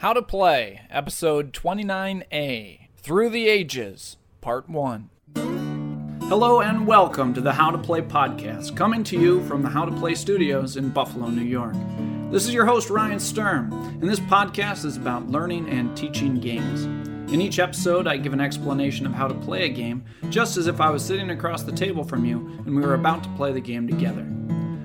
How to Play, Episode 29A, Through the Ages, Part 1. Hello and welcome to the How to Play podcast, coming to you from the How to Play studios in Buffalo, New York. This is your host, Ryan Sturm, and this podcast is about learning and teaching games. In each episode, I give an explanation of how to play a game, just as if I was sitting across the table from you and we were about to play the game together.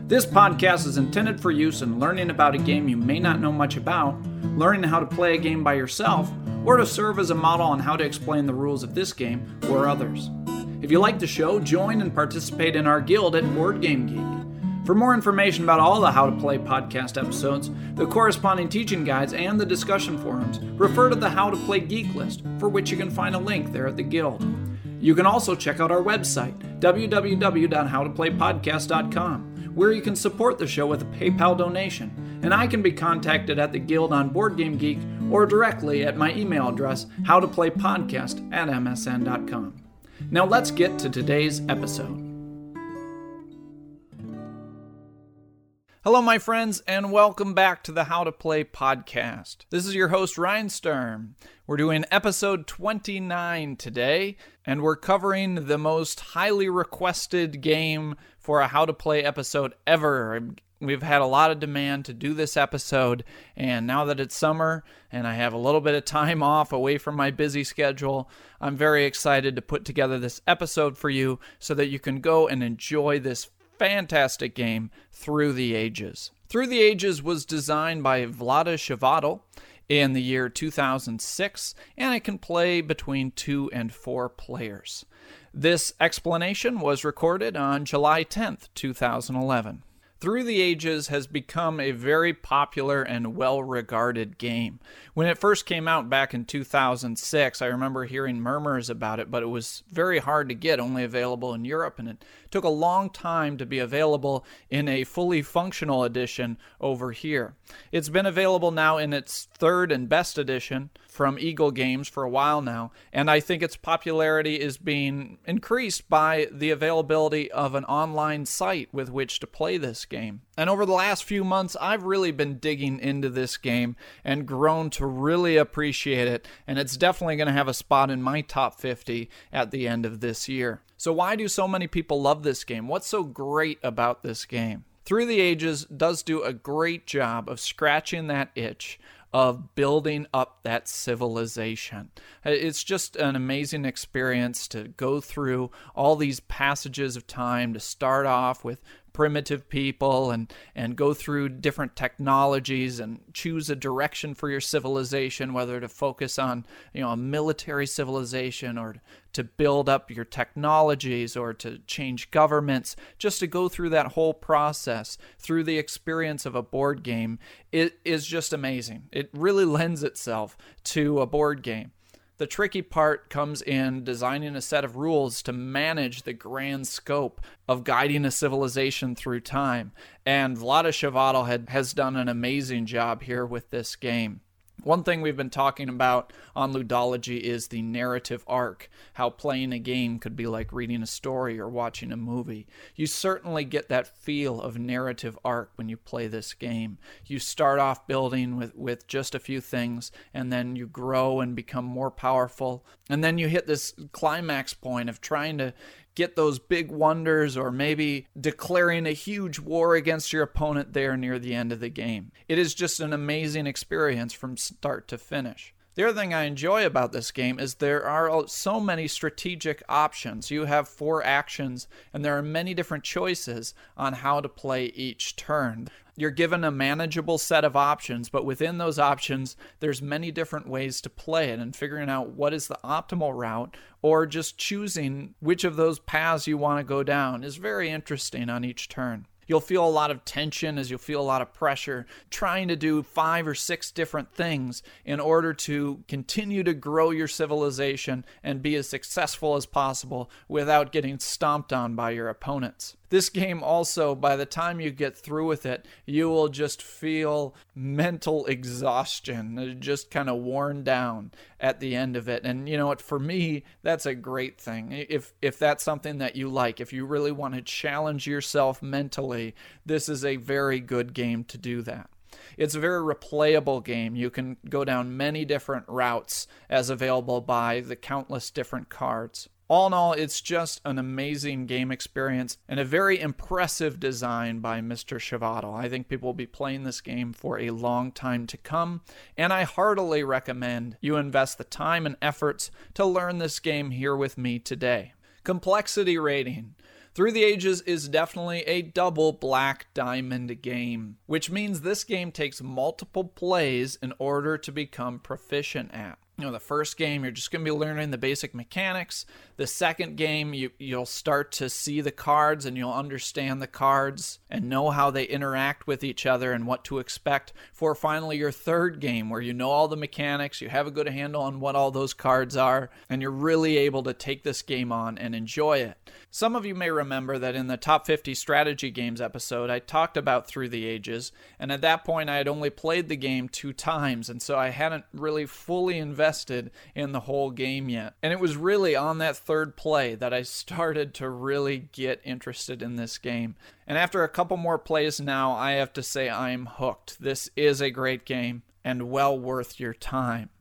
This podcast is intended for use in learning about a game you may not know much about, learning how to play a game by yourself, or to serve as a model on how to explain the rules of this game or others. If you like the show, join and participate in our guild at BoardGameGeek. For more information about all the How to Play podcast episodes, the corresponding teaching guides, and the discussion forums, refer to the How to Play Geek list, for which you can find a link there at the guild. You can also check out our website, www.howtoplaypodcast.com. where you can support the show with a PayPal donation, and I can be contacted at the Guild on BoardGameGeek or directly at my email address, howtoplaypodcast@msn.com. Now let's get to today's episode. Hello, my friends, and welcome back to the How to Play podcast. This is your host, Ryan Sturm. We're doing episode 29 today, and we're covering the most highly requested game for a How to Play episode ever. We've had a lot of demand to do this episode, and now that it's summer and I have a little bit of time off away from my busy schedule, I'm very excited to put together this episode for you so that you can go and enjoy this fantastic game, Through the Ages. Through the Ages was designed by Vlaada Chvátil in the year 2006, and it can play between 2 and 4 players. This explanation was recorded on July 10th, 2011. Through the Ages has become a very popular and well-regarded game. When it first came out back in 2006, I remember hearing murmurs about it, but it was very hard to get, only available in Europe, and it took a long time to be available in a fully functional edition over here. It's been available now in its third and best edition from Eagle Games for a while now, and I think its popularity is being increased by the availability of an online site with which to play this game. And over the last few months, I've really been digging into this game and grown to really appreciate it, and it's definitely going to have a spot in my top 50 at the end of this year. So why do so many people love this game? What's so great about this game? Through the Ages does do a great job of scratching that itch of building up that civilization. It's just an amazing experience to go through all these passages of time, to start off with primitive people and go through different technologies and choose a direction for your civilization, whether to focus on a military civilization or to build up your technologies or to change governments. Just to go through that whole process through the experience of a board game, it is just amazing. It really lends itself to a board game. The tricky part comes in designing a set of rules to manage the grand scope of guiding a civilization through time. And Vlaada Chvátil has done an amazing job here with this game. One thing we've been talking about on Ludology is the narrative arc, how playing a game could be like reading a story or watching a movie. You certainly get that feel of narrative arc when you play this game. You start off building with just a few things, and then you grow and become more powerful. And then you hit this climax point of trying to get those big wonders, or maybe declaring a huge war against your opponent there near the end of the game. It is just an amazing experience from start to finish. The other thing I enjoy about this game is there are so many strategic options. You have 4 actions, and there are many different choices on how to play each turn. You're given a manageable set of options, but within those options, there's many different ways to play it, and figuring out what is the optimal route, or just choosing which of those paths you want to go down, is very interesting on each turn. You'll feel a lot of tension as you'll feel a lot of pressure trying to do 5 or 6 different things in order to continue to grow your civilization and be as successful as possible without getting stomped on by your opponents. This game also, by the time you get through with it, you will just feel mental exhaustion, just kind of worn down at the end of it. And you know what, for me, that's a great thing. If that's something that you like, if you really want to challenge yourself mentally, this is a very good game to do that. It's a very replayable game. You can go down many different routes as available by the countless different cards. All in all, it's just an amazing game experience and a very impressive design by Mr. Chvátil. I think people will be playing this game for a long time to come, and I heartily recommend you invest the time and efforts to learn this game here with me today. Complexity rating. Through the Ages is definitely a double black diamond game, which means this game takes multiple plays in order to become proficient at. You know, the first game, you're just going to be learning the basic mechanics. The second game, you'll start to see the cards and you'll understand the cards and know how they interact with each other and what to expect. For finally, your third game, where you know all the mechanics, you have a good handle on what all those cards are, and you're really able to take this game on and enjoy it. Some of you may remember that in the Top 50 Strategy Games episode, I talked about Through the Ages, and at that point, I had only played the game 2 times, and so I hadn't really fully invested in the whole game yet. And it was really on that third play that I started to really get interested in this game. And after a couple more plays now, I have to say I'm hooked. This is a great game and well worth your time.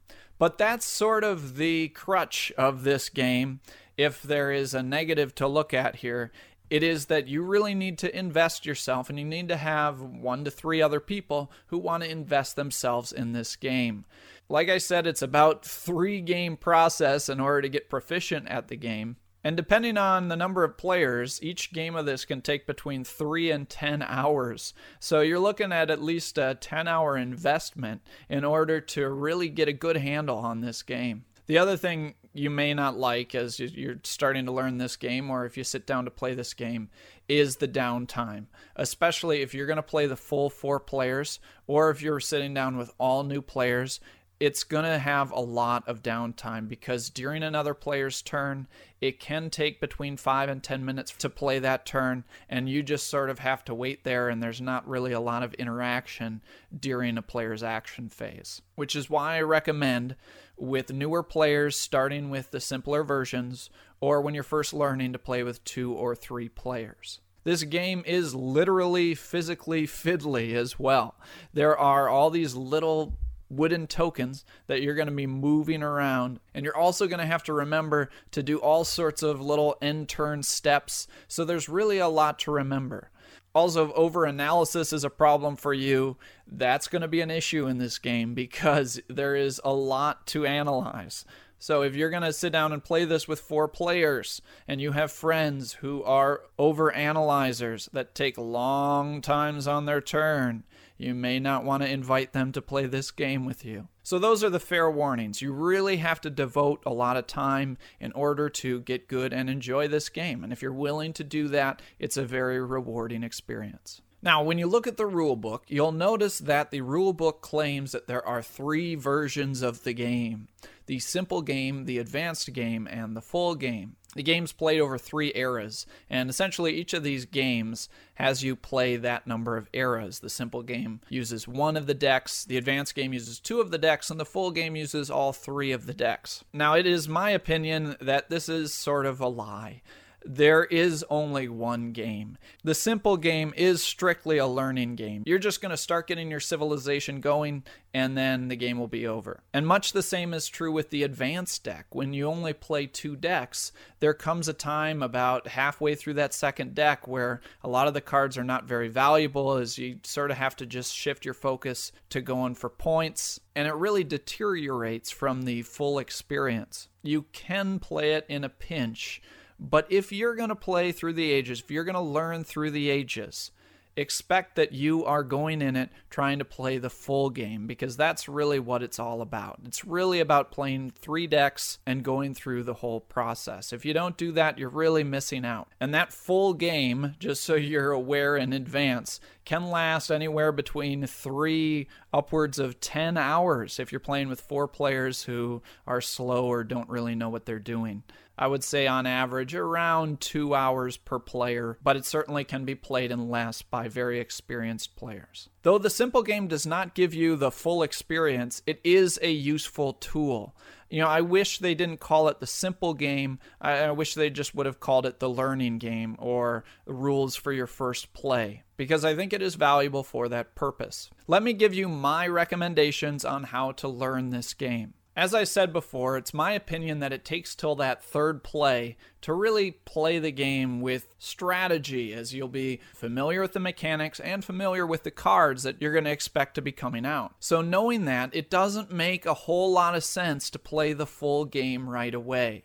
But that's sort of the crutch of this game. If there is a negative to look at here, it is that you really need to invest yourself, and you need to have 1 to 3 other people who want to invest themselves in this game. Like I said, it's about 3-game process in order to get proficient at the game. And depending on the number of players, each game of this can take between 3 and 10 hours. So you're looking at least a 10-hour investment in order to really get a good handle on this game. The other thing you may not like as you're starting to learn this game, or if you sit down to play this game, is the downtime. Especially if you're going to play the full 4 players, or if you're sitting down with all new players, it's going to have a lot of downtime, because during another player's turn, it can take between 5 and 10 minutes to play that turn, and you just sort of have to wait there, and there's not really a lot of interaction during a player's action phase. Which is why I recommend, with newer players, starting with the simpler versions, or when you're first learning, to play with 2 or 3 players. This game is literally physically fiddly as well. There are all these little wooden tokens that you're going to be moving around, and you're also going to have to remember to do all sorts of little end turn steps, so there's really a lot to remember. Also, if over-analysis is a problem for you, that's going to be an issue in this game, because there is a lot to analyze. So if you're going to sit down and play this with 4 players, and you have friends who are over-analyzers that take long times on their turn, you may not want to invite them to play this game with you. So those are the fair warnings. You really have to devote a lot of time in order to get good and enjoy this game. And if you're willing to do that, it's a very rewarding experience. Now, when you look at the rulebook, you'll notice that the rulebook claims that there are 3 versions of the game: the simple game, the advanced game, and the full game. The game's played over 3 eras, and essentially each of these games has you play that number of eras. The simple game uses 1 of the decks, the advanced game uses 2 of the decks, and the full game uses all 3 of the decks. Now, it is my opinion that this is sort of a lie. There is only 1 game. The simple game is strictly a learning game. You're just going to start getting your civilization going, and then the game will be over. And much the same is true with the advanced deck. When you only play 2 decks, there comes a time about halfway through that second deck where a lot of the cards are not very valuable, as you sort of have to just shift your focus to going for points. And it really deteriorates from the full experience. You can play it in a pinch. But if you're going to play Through the Ages, if you're going to learn Through the Ages, expect that you are going in it trying to play the full game, because that's really what it's all about. It's really about playing 3 decks and going through the whole process. If you don't do that, you're really missing out. And that full game, just so you're aware in advance, can last anywhere between 3 upwards of 10 hours if you're playing with 4 players who are slow or don't really know what they're doing. I would say on average around 2 hours per player, but it certainly can be played in less by very experienced players. Though the simple game does not give you the full experience, it is a useful tool. You know, I wish they didn't call it the simple game. I wish they just would have called it the learning game or rules for your first play, because I think it is valuable for that purpose. Let me give you my recommendations on how to learn this game. As I said before, it's my opinion that it takes till that third play to really play the game with strategy, as you'll be familiar with the mechanics and familiar with the cards that you're going to expect to be coming out. So knowing that, it doesn't make a whole lot of sense to play the full game right away.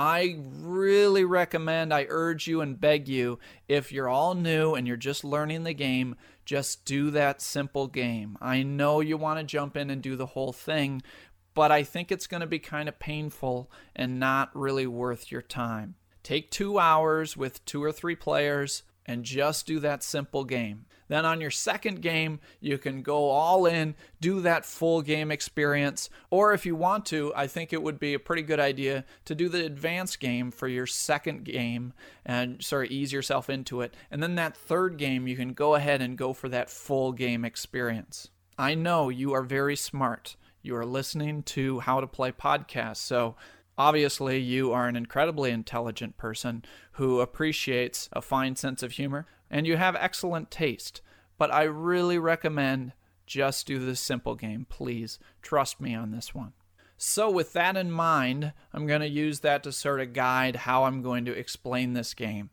I really recommend, I urge you and beg you, if you're all new and you're just learning the game, just do that simple game. I know you want to jump in and do the whole thing, but I think it's going to be kind of painful and not really worth your time. Take 2 hours with 2 or 3 players and just do that simple game. Then on your second game, you can go all in, do that full game experience, or if you want to, I think it would be a pretty good idea to do the advanced game for your second game and sort of ease yourself into it. And then that third game, you can go ahead and go for that full game experience. I know you are very smart. You are listening to How to Play podcasts, so obviously you are an incredibly intelligent person who appreciates a fine sense of humor, and you have excellent taste. But I really recommend just do this simple game. Please trust me on this one. So with that in mind, I'm going to use that to sort of guide how I'm going to explain this game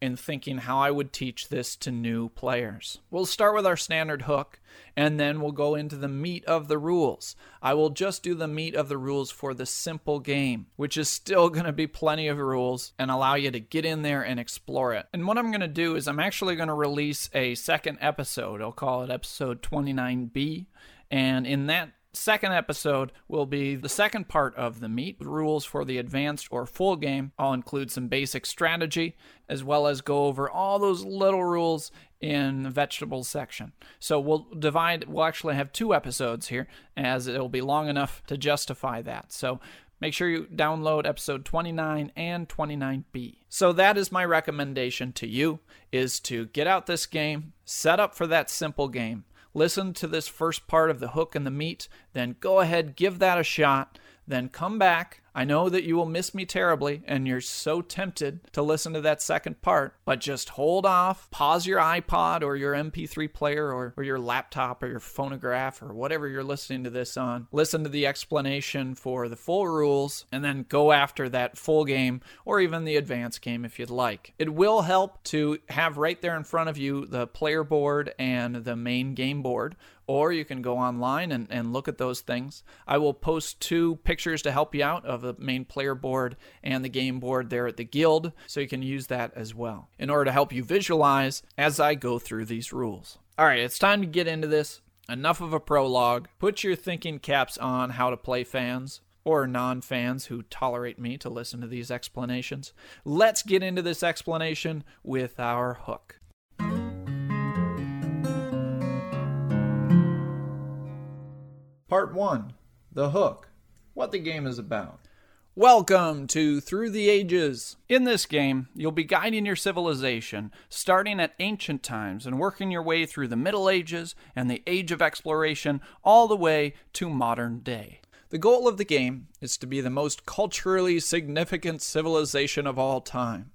in thinking how I would teach this to new players. We'll start with our standard hook, and then we'll go into the meat of the rules. I will just do the meat of the rules for the simple game, which is still going to be plenty of rules and allow you to get in there and explore it. And what I'm going to do is I'm actually going to release a second episode. I'll call it episode 29B, and in that second episode will be the second part of the meat. Rules for the advanced or full game. I'll include some basic strategy as well as go over all those little rules in the vegetables section. So we'll actually have 2 episodes here, as it'll be long enough to justify that. So make sure you download episode 29 and 29B. So that is my recommendation to you, is to get out this game, set up for that simple game. Listen to this first part of the hook and the meat, then go ahead, give that a shot, then come back. I know that you will miss me terribly, and you're so tempted to listen to that second part, but just hold off, pause your iPod or your MP3 player or your laptop or your phonograph or whatever you're listening to this on. Listen to the explanation for the full rules, and then go after that full game or even the advanced game if you'd like. It will help to have right there in front of you the player board and the main game board, or you can go online and look at those things. I will post 2 pictures to help you out of the main player board and the game board there at the guild, so you can use that as well in order to help you visualize as I go through these rules. All right, it's time to get into this. Enough of a prologue. Put your thinking caps on, How to Play fans or non-fans who tolerate me to listen to these explanations. Let's get into this explanation with our hook. Part 1, The Hook. What the game is about. Welcome to Through the Ages. In this game, you'll be guiding your civilization, starting at ancient times and working your way through the Middle Ages and the Age of Exploration all the way to modern day. The goal of the game is to be the most culturally significant civilization of all time,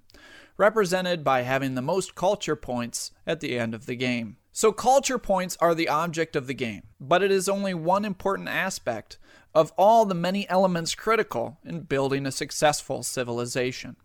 represented by having the most culture points at the end of the game. So culture points are the object of the game, but it is only one important aspect of all the many elements critical in building a successful civilization.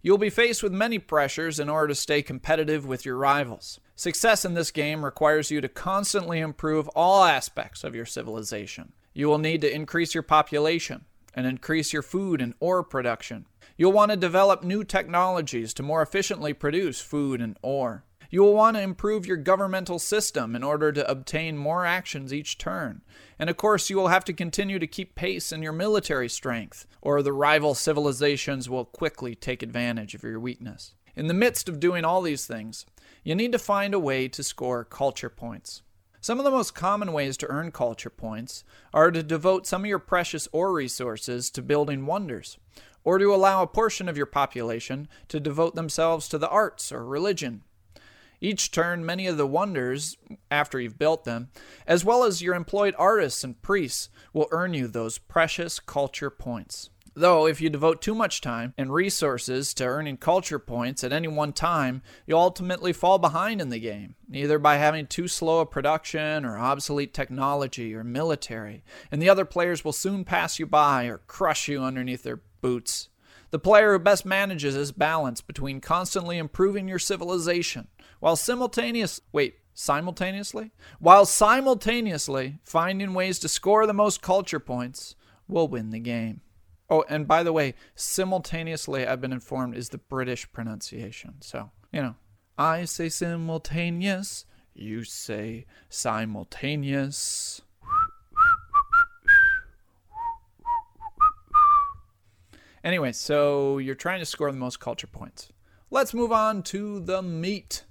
You'll be faced with many pressures in order to stay competitive with your rivals. Success in this game requires you to constantly improve all aspects of your civilization. You will need to increase your population and increase your food and ore production. You'll want to develop new technologies to more efficiently produce food and ore. You will want to improve your governmental system in order to obtain more actions each turn. And of course, you will have to continue to keep pace in your military strength, or the rival civilizations will quickly take advantage of your weakness. In the midst of doing all these things, you need to find a way to score culture points. Some of the most common ways to earn culture points are to devote some of your precious ore resources to building wonders, or to allow a portion of your population to devote themselves to the arts or religion. Each turn, many of the wonders, after you've built them, as well as your employed artists and priests, will earn you those precious culture points. Though, if you devote too much time and resources to earning culture points at any one time, you'll ultimately fall behind in the game, either by having too slow a production or obsolete technology or military, and the other players will soon pass you by or crush you underneath their boots. The player who best manages his balance between constantly improving your civilization while simultaneously finding ways to score the most culture points will win the game. Oh, and by the way, simultaneously, I've been informed, is the British pronunciation. So, you know, I say simultaneous, you say simultaneous. Anyway, so you're trying to score the most culture points. Let's move on to the meat.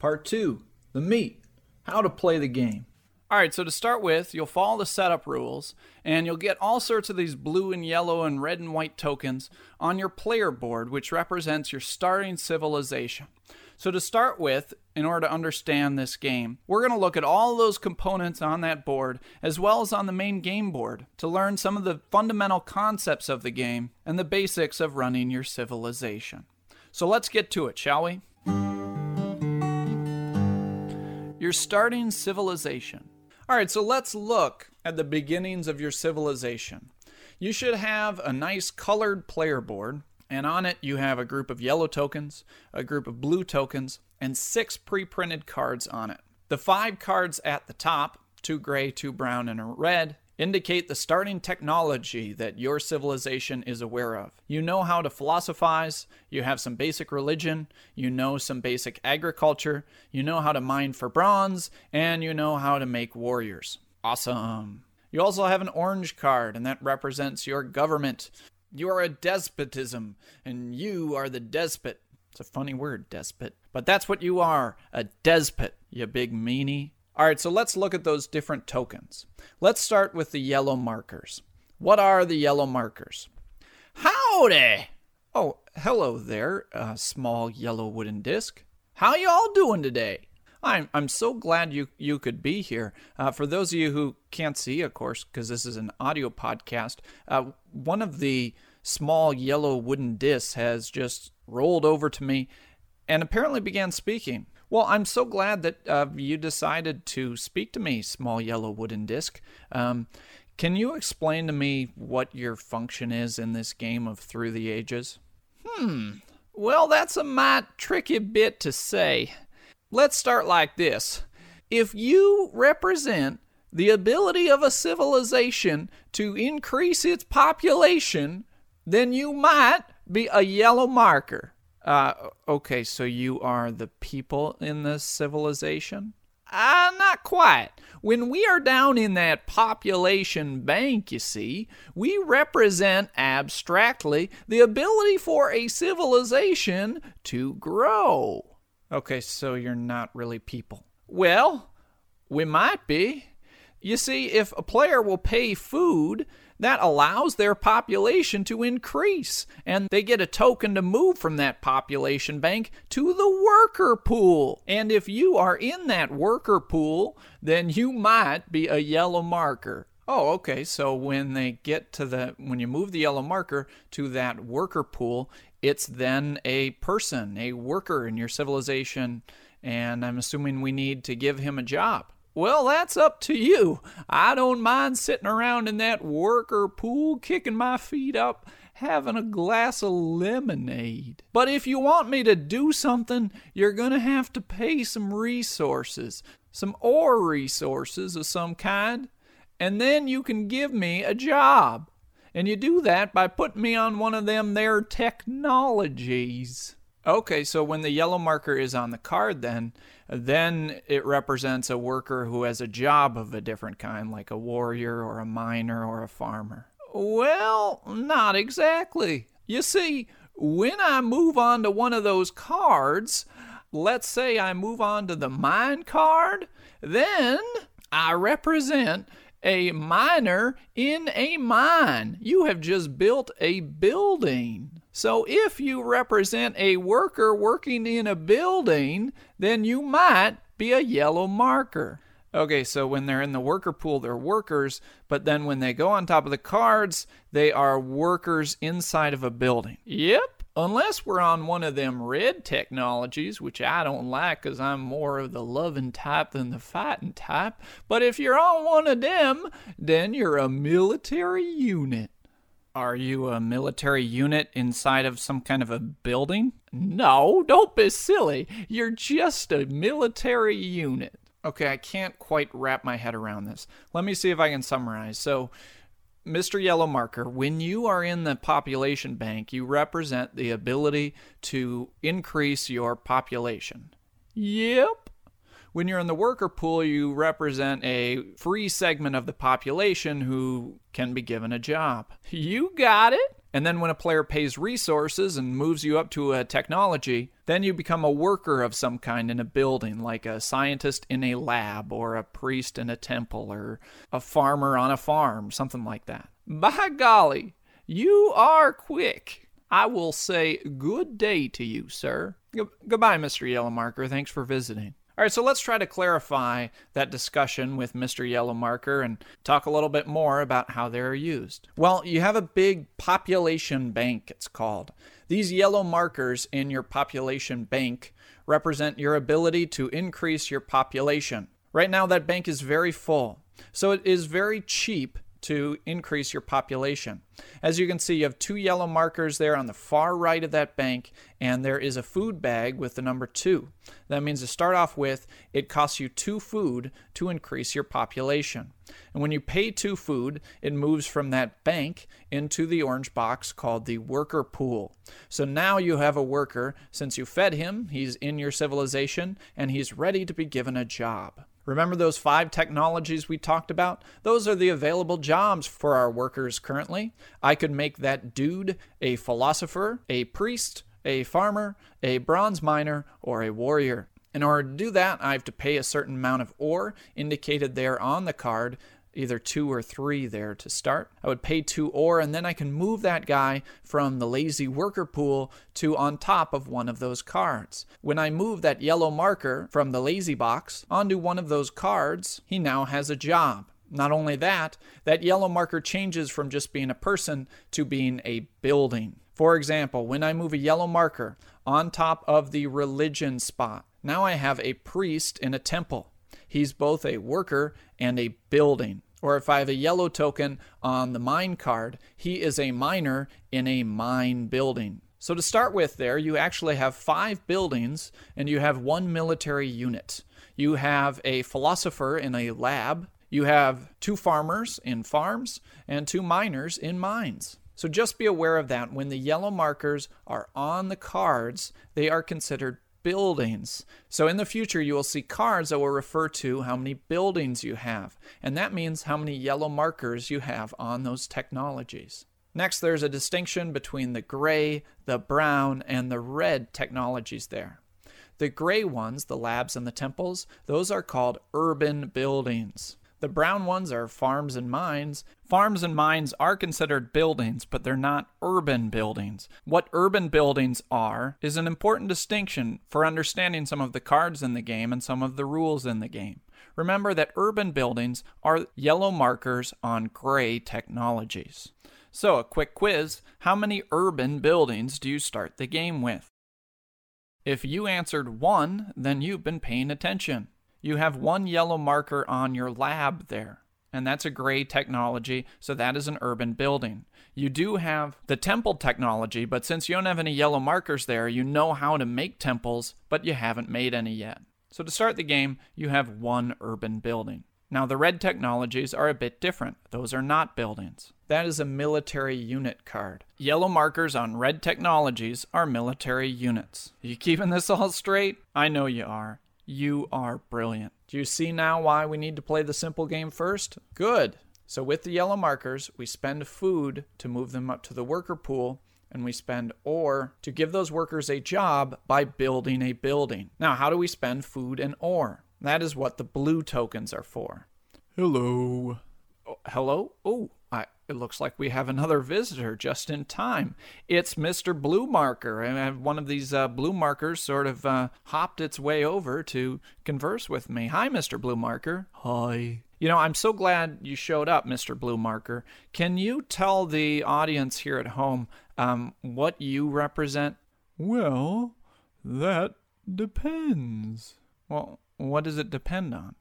Part 2, the meat, how to play the game. All right, so to start with, you'll follow the setup rules, and you'll get all sorts of these blue and yellow and red and white tokens on your player board, which represents your starting civilization. So to start with, in order to understand this game, we're going to look at all those components on that board, as well as on the main game board, to learn some of the fundamental concepts of the game and the basics of running your civilization. So let's get to it, shall we? Your starting civilization. All right, so let's look at the beginnings of your civilization. You should have a nice colored player board, and on it you have a group of yellow tokens, a group of blue tokens, and 6 pre-printed cards on it. The 5 cards at the top, 2 gray, 2 brown, and a red, indicate the starting technology that your civilization is aware of. You know how to philosophize, you have some basic religion, you know some basic agriculture, you know how to mine for bronze, and you know how to make warriors. Awesome. You also have an orange card, and that represents your government. You are a despotism, and you are the despot. It's a funny word, despot. But that's what you are, a despot, you big meanie. All right, so let's look at those different tokens. Let's start with the yellow markers. What are the yellow markers? Howdy! Oh, hello there, small yellow wooden disc. How y'all doing today? I'm so glad you could be here. For those of you who can't see, of course, because this is an audio podcast, one of the small yellow wooden discs has just rolled over to me and apparently began speaking. Well, I'm so glad that you decided to speak to me, small yellow wooden disc. Can you explain to me what your function is in this game of Through the Ages? Well, that's a mighty tricky bit to say. Let's start like this. If you represent the ability of a civilization to increase its population, then you might be a yellow marker. Okay, so you are the people in this civilization? Not quite. When we are down in that population bank, you see, we represent abstractly the ability for a civilization to grow. Okay, so you're not really people. Well, we might be. You see, if a player will pay food, that allows their population to increase, and they get a token to move from that population bank to the worker pool. And if you are in that worker pool, then you might be a yellow marker. Oh, okay, so when you move the yellow marker to that worker pool, it's then a person, a worker in your civilization, and I'm assuming we need to give him a job. Well, that's up to you. I don't mind sitting around in that worker pool, kicking my feet up, having a glass of lemonade. But if you want me to do something, you're going to have to pay some resources, some ore resources of some kind, and then you can give me a job. And you do that by putting me on one of them there technologies. Okay, so when the yellow marker is on the card, then it represents a worker who has a job of a different kind, like a warrior or a miner or a farmer. Well, not exactly. You see, when I move on to one of those cards, let's say I move on to the mine card, then I represent a miner in a mine. You have just built a building. So if you represent a worker working in a building, then you might be a yellow marker. Okay, so when they're in the worker pool, they're workers, but then when they go on top of the cards, they are workers inside of a building. Yep, unless we're on one of them red technologies, which I don't like because I'm more of the loving type than the fighting type. But if you're on one of them, then you're a military unit. Are you a military unit inside of some kind of a building? No, don't be silly. You're just a military unit. Okay, I can't quite wrap my head around this. Let me see if I can summarize. So, Mr. Yellow Marker, when you are in the population bank, you represent the ability to increase your population. Yep. When you're in the worker pool, you represent a free segment of the population who can be given a job. You got it. And then when a player pays resources and moves you up to a technology, then you become a worker of some kind in a building, like a scientist in a lab, or a priest in a temple, or a farmer on a farm, something like that. By golly, you are quick. I will say good day to you, sir. Goodbye, Mr. Yellow Marker. Thanks for visiting. All right, so let's try to clarify that discussion with Mr. Yellow Marker and talk a little bit more about how they're used. Well, you have a big population bank, it's called. These yellow markers in your population bank represent your ability to increase your population. Right now, that bank is very full, so it is very cheap to increase your population. As you can see, you have two yellow markers there on the far right of that bank, and there is a food bag with the number 2. That means to start off with, it costs you 2 food to increase your population. And when you pay 2 food, it moves from that bank into the orange box called the worker pool. So now you have a worker. Since you fed him, he's in your civilization, and he's ready to be given a job. Remember those 5 technologies we talked about? Those are the available jobs for our workers currently. I could make that dude a philosopher, a priest, a farmer, a bronze miner, or a warrior. In order to do that, I have to pay a certain amount of ore, indicated there on the card, either 2 or 3 there to start. I would pay 2 ore, and then I can move that guy from the lazy worker pool to on top of one of those cards. When I move that yellow marker from the lazy box onto one of those cards, he now has a job. Not only that, that yellow marker changes from just being a person to being a building. For example, when I move a yellow marker on top of the religion spot, now I have a priest in a temple. He's both a worker and a building. Or if I have a yellow token on the mine card, he is a miner in a mine building. So to start with there, you actually have 5 buildings and you have 1 military unit. You have a philosopher in a lab. You have 2 farmers in farms and 2 miners in mines. So just be aware of that. When the yellow markers are on the cards, they are considered buildings. So in the future, you will see cards that will refer to how many buildings you have, and that means how many yellow markers you have on those technologies. Next, there's a distinction between the gray, the brown, and the red technologies there. The gray ones, the labs and the temples, those are called urban buildings. The brown ones are farms and mines. Farms and mines are considered buildings, but they're not urban buildings. What urban buildings are is an important distinction for understanding some of the cards in the game and some of the rules in the game. Remember that urban buildings are yellow markers on gray technologies. So, a quick quiz. How many urban buildings do you start the game with? If you answered 1, then you've been paying attention. You have 1 yellow marker on your lab there, and that's a gray technology, so that is an urban building. You do have the temple technology, but since you don't have any yellow markers there, you know how to make temples, but you haven't made any yet. So to start the game, you have 1 urban building. Now, the red technologies are a bit different. Those are not buildings. That is a military unit card. Yellow markers on red technologies are military units. You keeping this all straight? I know you are. You are brilliant. Do you see now why we need to play the simple game first? Good. So with the yellow markers, we spend food to move them up to the worker pool, and we spend ore to give those workers a job by building a building. Now, how do we spend food and ore? That is what the blue tokens are for. Hello. Oh, hello? Oh, I It looks like we have another visitor just in time. It's Mr. Blue Marker, and one of these blue markers sort of hopped its way over to converse with me. Hi, Mr. Blue Marker. Hi. You know, I'm so glad you showed up, Mr. Blue Marker. Can you tell the audience here at home what you represent? Well, that depends. Well, what does it depend on?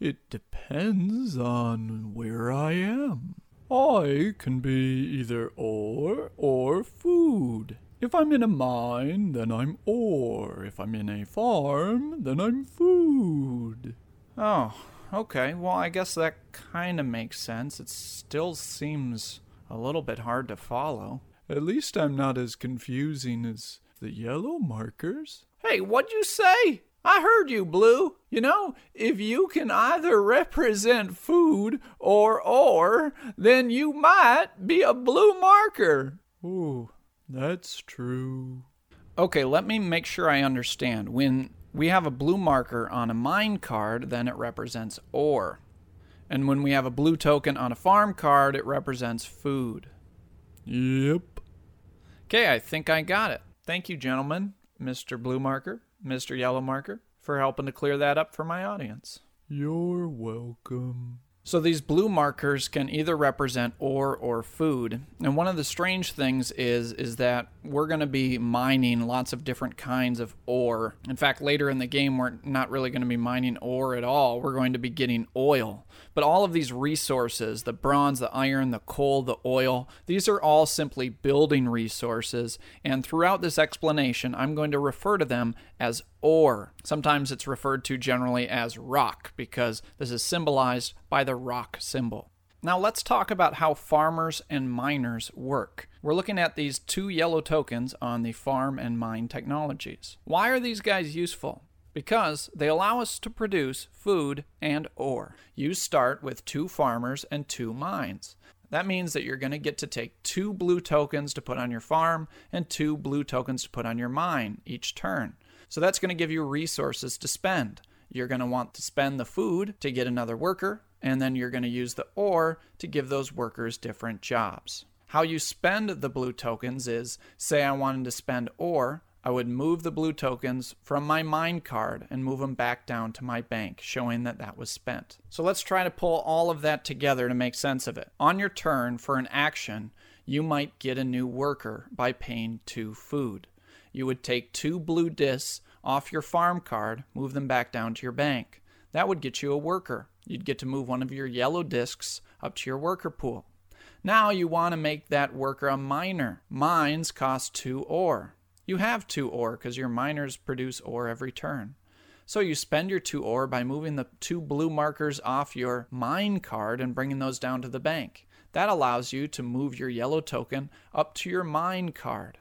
It depends on where I am. I can be either ore or food. If I'm in a mine, then I'm ore. If I'm in a farm, then I'm food. Oh, okay. Well, I guess that kind of makes sense. It still seems a little bit hard to follow. At least I'm not as confusing as the yellow markers. Hey, what'd you say? I heard you, Blue. You know, if you can either represent food or ore, then you might be a blue marker. Ooh, that's true. Okay, let me make sure I understand. When we have a blue marker on a mine card, then it represents ore. And when we have a blue token on a farm card, it represents food. Yep. Okay, I think I got it. Thank you, gentlemen. Mr. Blue Marker, Mr. Yellow Marker, for helping to clear that up for my audience. You're welcome. So these blue markers can either represent ore or food. And one of the strange things is that we're going to be mining lots of different kinds of ore. In fact, later in the game, we're not really going to be mining ore at all. We're going to be getting oil. But all of these resources, the bronze, the iron, the coal, the oil, these are all simply building resources. And throughout this explanation, I'm going to refer to them as ore. Sometimes it's referred to generally as rock because this is symbolized by the rock symbol. Now let's talk about how farmers and miners work. We're looking at these two yellow tokens on the farm and mine technologies. Why are these guys useful? Because they allow us to produce food and ore. You start with two farmers and two mines. That means that you're going to get to take two blue tokens to put on your farm and two blue tokens to put on your mine each turn. So that's going to give you resources to spend. You're going to want to spend the food to get another worker, and then you're going to use the ore to give those workers different jobs. How you spend the blue tokens is, say I wanted to spend ore, I would move the blue tokens from my mine card and move them back down to my bank, showing that that was spent. So let's try to pull all of that together to make sense of it. On your turn for an action, you might get a new worker by paying two food. You would take two blue discs off your farm card, move them back down to your bank. That would get you a worker. You'd get to move one of your yellow discs up to your worker pool. Now you want to make that worker a miner. Mines cost two ore. You have two ore because your miners produce ore every turn. So you spend your two ore by moving the two blue markers off your mine card and bringing those down to the bank. That allows you to move your yellow token up to your mine card.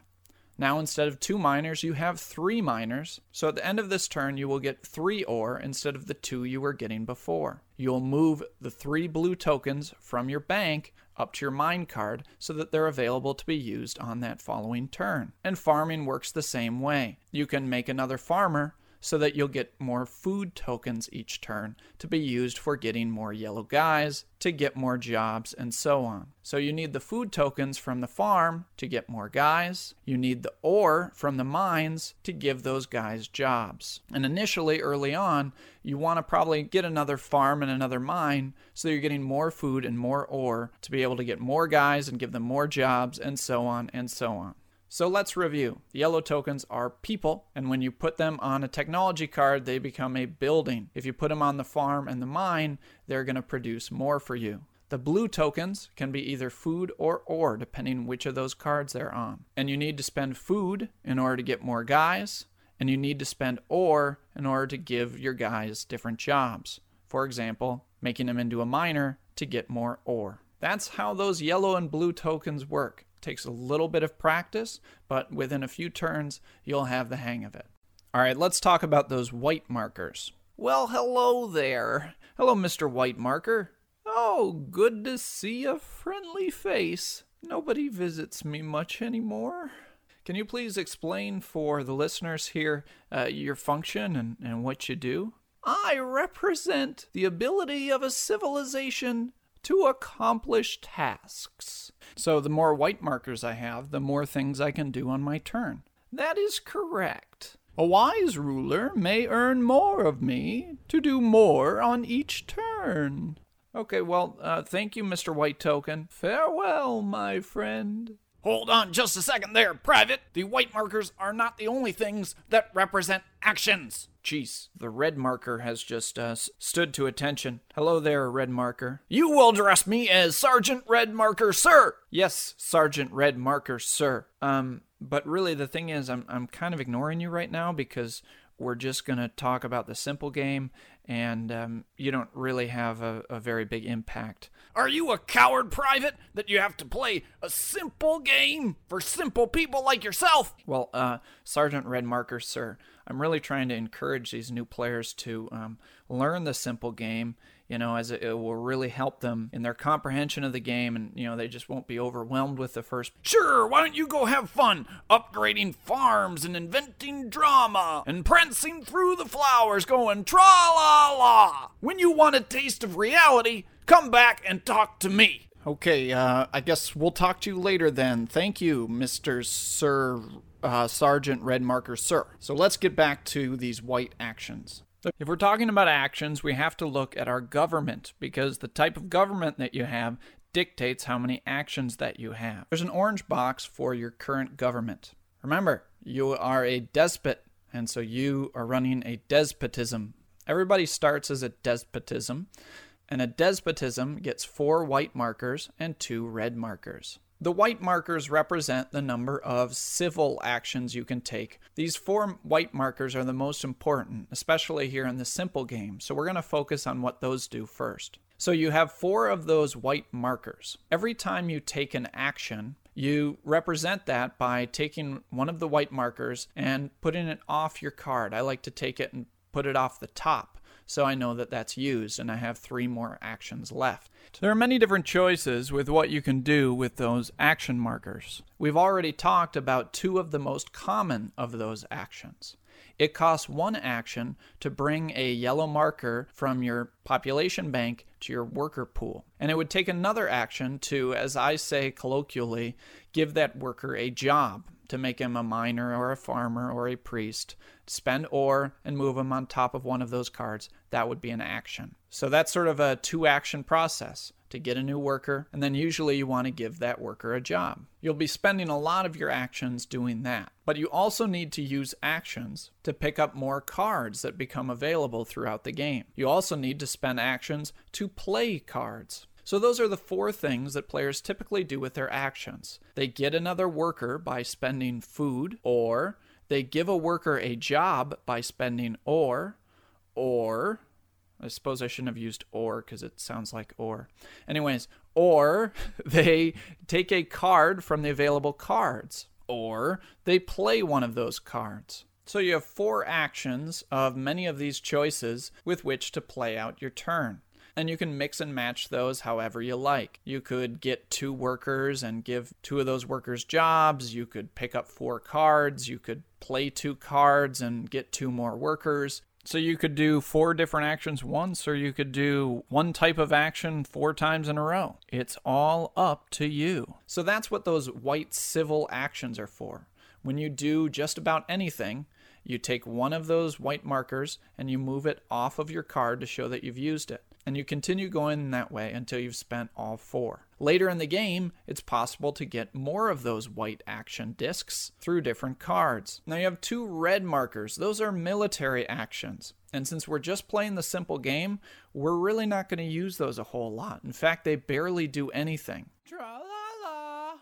Now instead of two miners, you have three miners. So at the end of this turn, you will get three ore instead of the two you were getting before. You'll move the three blue tokens from your bank up to your mine card so that they're available to be used on that following turn. And farming works the same way. You can make another farmer so that you'll get more food tokens each turn to be used for getting more yellow guys, to get more jobs, and so on. So you need the food tokens from the farm to get more guys. You need the ore from the mines to give those guys jobs. And initially, early on, you want to probably get another farm and another mine so that you're getting more food and more ore to be able to get more guys and give them more jobs, and so on and so on. So let's review. The yellow tokens are people, and when you put them on a technology card, they become a building. If you put them on the farm and the mine, they're going to produce more for you. The blue tokens can be either food or ore, depending which of those cards they're on. And you need to spend food in order to get more guys, and you need to spend ore in order to give your guys different jobs. For example, making them into a miner to get more ore. That's how those yellow and blue tokens work. Takes a little bit of practice, but within a few turns, you'll have the hang of it. All right, let's talk about those white markers. Well, hello there. Hello, Mr. White Marker. Oh, good to see a friendly face. Nobody visits me much anymore. Can you please explain for the listeners here your function and what you do? I represent the ability of a civilization to accomplish tasks. So the more white markers I have, the more things I can do on my turn. That is correct. A wise ruler may earn more of me to do more on each turn. Okay, well, thank you, Mr. White Token. Farewell, my friend. Hold on just a second there, Private. The white markers are not the only things that represent actions. Jeez, the red marker has just stood to attention. Hello there, red marker. You will address me as Sergeant Red Marker, sir. Yes, Sergeant Red Marker, sir. But really, the thing is, I'm kind of ignoring you right now because we're just going to talk about the simple game, and you don't really have a very big impact. Are you a coward, Private, that you have to play a simple game for simple people like yourself? Well, Sergeant Red Marker, sir, I'm really trying to encourage these new players to learn the simple game, you know, as it will really help them in their comprehension of the game, and, you know, they just won't be overwhelmed with the first... Sure, why don't you go have fun upgrading farms and inventing drama and prancing through the flowers going tra-la-la. When you want a taste of reality, come back and talk to me. Okay, I guess we'll talk to you later then. Thank you, Mr. Sergeant Red Marker, sir. So let's get back to these white actions. If we're talking about actions, we have to look at our government, because the type of government that you have dictates how many actions that you have. There's an orange box for your current government. Remember, you are a despot, and so you are running a despotism. Everybody starts as a despotism, and a despotism gets 4 white markers and 2 red markers. The white markers represent the number of civil actions you can take. These 4 white markers are the most important, especially here in the simple game, so we're going to focus on what those do first. So you have 4 of those white markers. Every time you take an action, you represent that by taking one of the white markers and putting it off your card. I like to take it and put it off the top, so I know that that's used, and I have 3 more actions left. There are many different choices with what you can do with those action markers. We've already talked about 2 of the most common of those actions. It costs 1 action to bring a yellow marker from your population bank to your worker pool. And it would take another action to, as I say colloquially, give that worker a job, to make him a miner or a farmer or a priest, spend ore and move him on top of one of those cards. That would be an action. So that's sort of a 2-action process to get a new worker, and then usually you want to give that worker a job. You'll be spending a lot of your actions doing that, but you also need to use actions to pick up more cards that become available throughout the game. You also need to spend actions to play cards. So those are the 4 things that players typically do with their actions. They get another worker by spending food, or they give a worker a job by spending or, I suppose I shouldn't have used or because it sounds like or. Anyways, or they take a card from the available cards, or they play one of those cards. So you have 4 actions of many of these choices with which to play out your turn. And you can mix and match those however you like. You could get 2 workers and give 2 of those workers jobs. You could pick up 4 cards. You could play 2 cards and get 2 more workers. So you could do 4 different actions once, or you could do one type of action 4 times in a row. It's all up to you. So that's what those white civil actions are for. When you do just about anything, you take one of those white markers and you move it off of your card to show that you've used it. And you continue going that way until you've spent all 4. Later in the game, it's possible to get more of those white action discs through different cards. Now you have 2 red markers. Those are military actions. And since we're just playing the simple game, we're really not going to use those a whole lot. In fact, they barely do anything. Tra-la-la.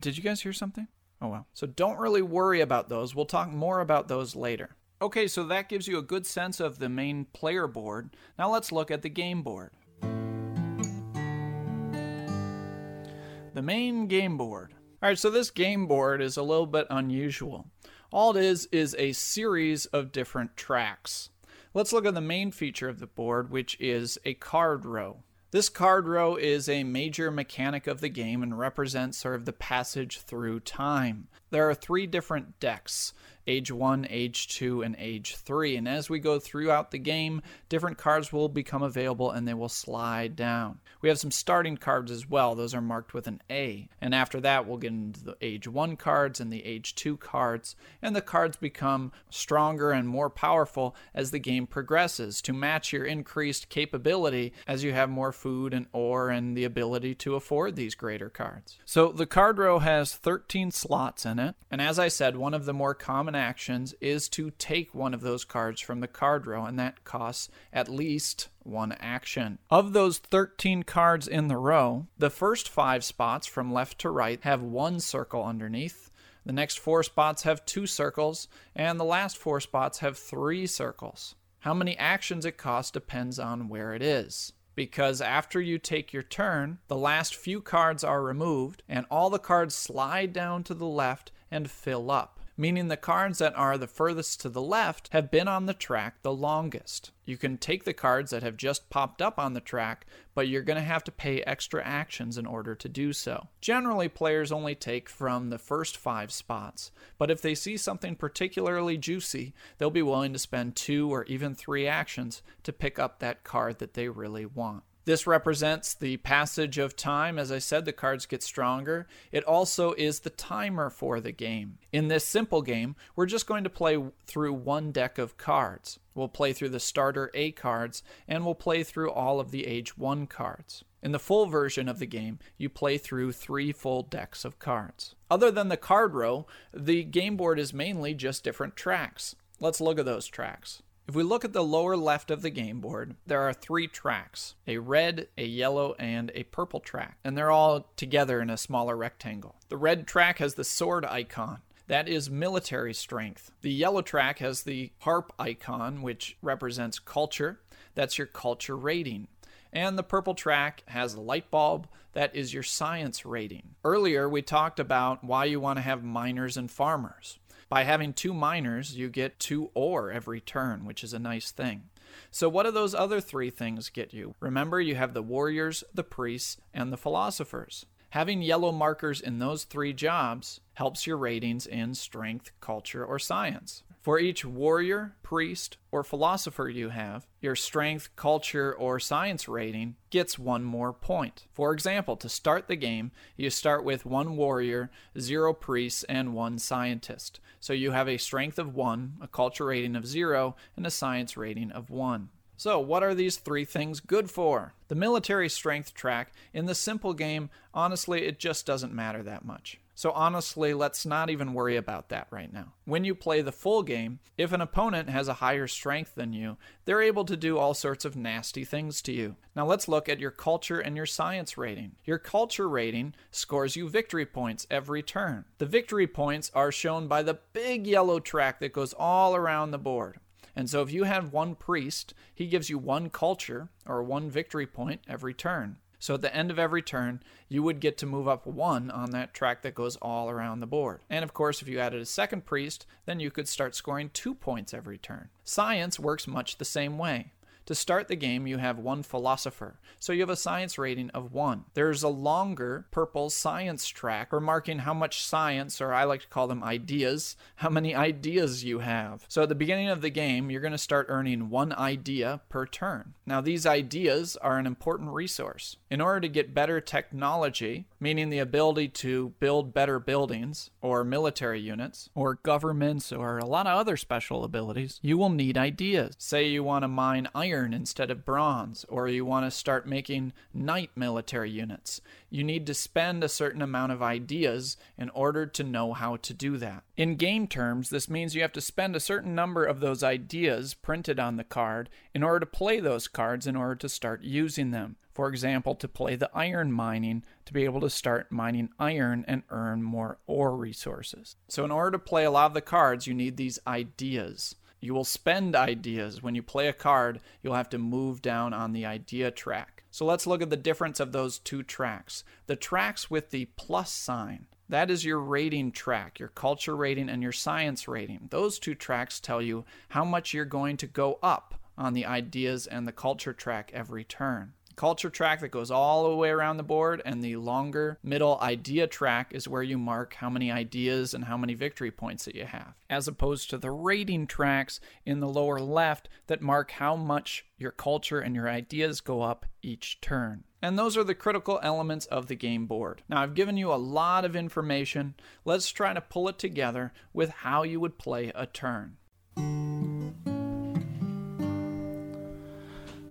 Did you guys hear something? Oh, well. So don't really worry about those. We'll talk more about those later. Okay, so that gives you a good sense of the main player board. Now let's look at the game board. The main game board. Alright, so this game board is a little bit unusual. All it is a series of different tracks. Let's look at the main feature of the board, which is a card row. This card row is a major mechanic of the game and represents sort of the passage through time. There are three different decks, Age 1, Age 2, and Age 3. And as we go throughout the game, different cards will become available and they will slide down. We have some starting cards as well. Those are marked with an A. And after that, we'll get into the Age 1 cards and the Age 2 cards. And the cards become stronger and more powerful as the game progresses to match your increased capability as you have more food and ore and the ability to afford these greater cards. So the card row has 13 slots in it. And as I said, one of the more common actions is to take one of those cards from the card row, and that costs at least one action. Of those 13 cards in the row, the first 5 spots from left to right have 1 circle underneath, the next 4 spots have 2 circles, and the last 4 spots have 3 circles. How many actions it costs depends on where it is, because after you take your turn, the last few cards are removed, and all the cards slide down to the left and fill up, meaning the cards that are the furthest to the left have been on the track the longest. You can take the cards that have just popped up on the track, but you're going to have to pay extra actions in order to do so. Generally, players only take from the first 5 spots, but if they see something particularly juicy, they'll be willing to spend 2 or even 3 actions to pick up that card that they really want. This represents the passage of time. As I said, the cards get stronger. It also is the timer for the game. In this simple game, we're just going to play through one deck of cards. We'll play through the starter A cards, and we'll play through all of the Age 1 cards. In the full version of the game, you play through 3 full decks of cards. Other than the card row, the game board is mainly just different tracks. Let's look at those tracks. If we look at the lower left of the game board, there are 3 tracks, a red, a yellow, and a purple track, and they're all together in a smaller rectangle. The red track has the sword icon. That is military strength. The yellow track has the harp icon, which represents culture. That's your culture rating. And the purple track has a light bulb. That is your science rating. Earlier, we talked about why you want to have miners and farmers. By having 2 miners, you get 2 ore every turn, which is a nice thing. So what do those other 3 things get you? Remember, you have the warriors, the priests, and the philosophers. Having yellow markers in those 3 jobs helps your ratings in strength, culture, or science. For each warrior, priest, or philosopher you have, your strength, culture, or science rating gets 1 more point. For example, to start the game, you start with 1 warrior, 0 priests, and 1 scientist. So you have a strength of 1, a culture rating of 0, and a science rating of 1. So what are these 3 things good for? The military strength track, in the simple game, honestly, it just doesn't matter that much. So honestly, let's not even worry about that right now. When you play the full game, if an opponent has a higher strength than you, they're able to do all sorts of nasty things to you. Now let's look at your culture and your science rating. Your culture rating scores you victory points every turn. The victory points are shown by the big yellow track that goes all around the board. And so if you have 1 priest, he gives you 1 culture or 1 victory point every turn. So at the end of every turn, you would get to move up 1 on that track that goes all around the board. And of course, if you added a second priest, then you could start scoring 2 points every turn. Science works much the same way. To start the game, you have 1 philosopher, so you have a science rating of 1. There's a longer purple science track for marking how much science, or I like to call them ideas, how many ideas you have. So at the beginning of the game, you're going to start earning 1 idea per turn. Now these ideas are an important resource. In order to get better technology, meaning the ability to build better buildings, or military units, or governments, or a lot of other special abilities, you will need ideas. Say you want to mine iron instead of bronze, or you want to start making knight military units. You need to spend a certain amount of ideas in order to know how to do that. In game terms, this means you have to spend a certain number of those ideas printed on the card in order to play those cards in order to start using them. For example, to play the iron mining, to be able to start mining iron and earn more ore resources. So in order to play a lot of the cards, you need these ideas. You will spend ideas. When you play a card, you'll have to move down on the idea track. So let's look at the difference of those 2 tracks. The tracks with the plus sign, that is your rating track, your culture rating and your science rating. Those 2 tracks tell you how much you're going to go up on the ideas and the culture track every turn. culture track that goes all the way around the board, and the longer middle idea track is where you mark how many ideas and how many victory points that you have, as opposed to the rating tracks in the lower left that mark how much your culture and your ideas go up each turn. And those are the critical elements of the game board. Now, I've given you a lot of information. Let's try to pull it together with how you would play a turn.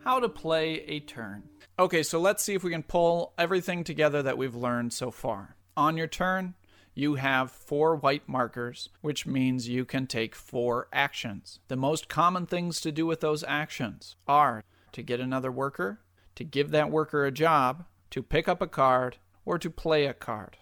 How to play a turn. Okay, so let's see if we can pull everything together that we've learned so far. On your turn, you have 4 white markers, which means you can take 4 actions. The most common things to do with those actions are to get another worker, to give that worker a job, to pick up a card, or to play a card.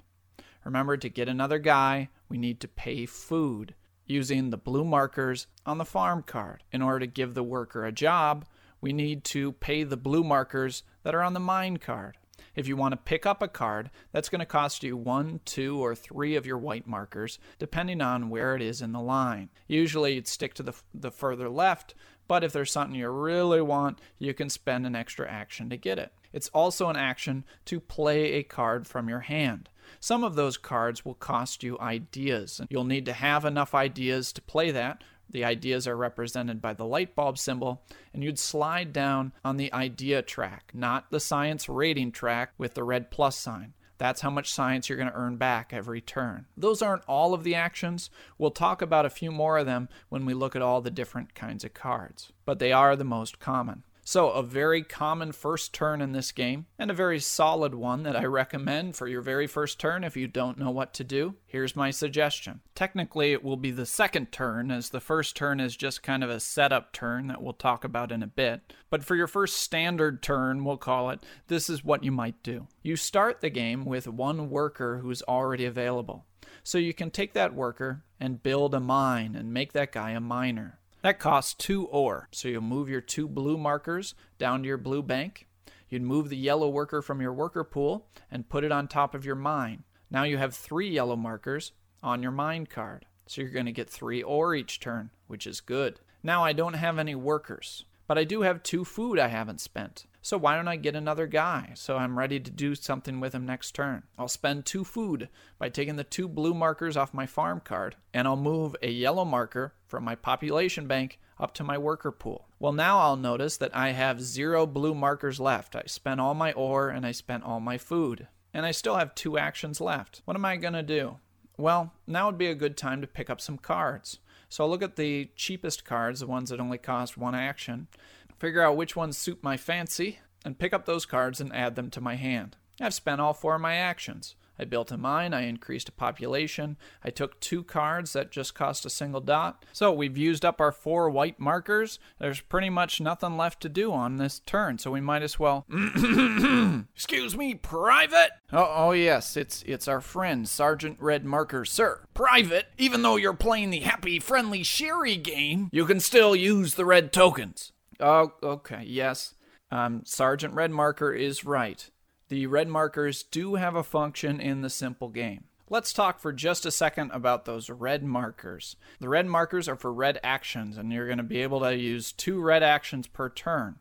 Remember, to get another guy, we need to pay food using the blue markers on the farm card. In order to give the worker a job, we need to pay the blue markers that are on the mine card. If you want to pick up a card, that's going to cost you 1, 2, or 3 of your white markers, depending on where it is in the line. Usually you'd stick to the further left, but if there's something you really want, you can spend an extra action to get it. It's also an action to play a card from your hand. Some of those cards will cost you ideas. You'll need to have enough ideas to play that. The ideas are represented by the light bulb symbol, and you'd slide down on the idea track, not the science rating track with the red plus sign. That's how much science you're going to earn back every turn. Those aren't all of the actions. We'll talk about a few more of them when we look at all the different kinds of cards, but they are the most common. So a very common first turn in this game, and a very solid one that I recommend for your very first turn if you don't know what to do. Here's my suggestion. Technically, it will be the second turn, as the first turn is just kind of a setup turn that we'll talk about in a bit. But for your first standard turn, we'll call it, this is what you might do. You start the game with 1 worker who's already available. So you can take that worker and build a mine and make that guy a miner. That costs 2 ore, so you'll move your 2 blue markers down to your blue bank. You'd move the yellow worker from your worker pool and put it on top of your mine. Now you have 3 yellow markers on your mine card, so you're going to get 3 ore each turn, which is good. Now I don't have any workers, but I do have 2 food I haven't spent. So why don't I get another guy? So I'm ready to do something with him next turn. I'll spend 2 food by taking the 2 blue markers off my farm card, and I'll move a yellow marker from my population bank up to my worker pool. Well, now I'll notice that I have 0 blue markers left. I spent all my ore and I spent all my food, and I still have 2 actions left. What am I going to do? Well, now would be a good time to pick up some cards. So I'll look at the cheapest cards, the ones that only cost 1 action, figure out which ones suit my fancy, and pick up those cards and add them to my hand. I've spent all 4 of my actions. I built a mine, I increased a population, I took 2 cards that just cost a single dot. So we've used up our 4 white markers. There's pretty much nothing left to do on this turn, so we might as well... Excuse me, Private? Oh yes, it's our friend, Sergeant Red Marker, sir. Private, even though you're playing the happy, friendly, sherry game, you can still use the red tokens. Oh, okay, yes. Sergeant Red Marker is right. The red markers do have a function in the simple game. Let's talk for just a second about those red markers. The red markers are for red actions, and you're going to be able to use 2 red actions per turn.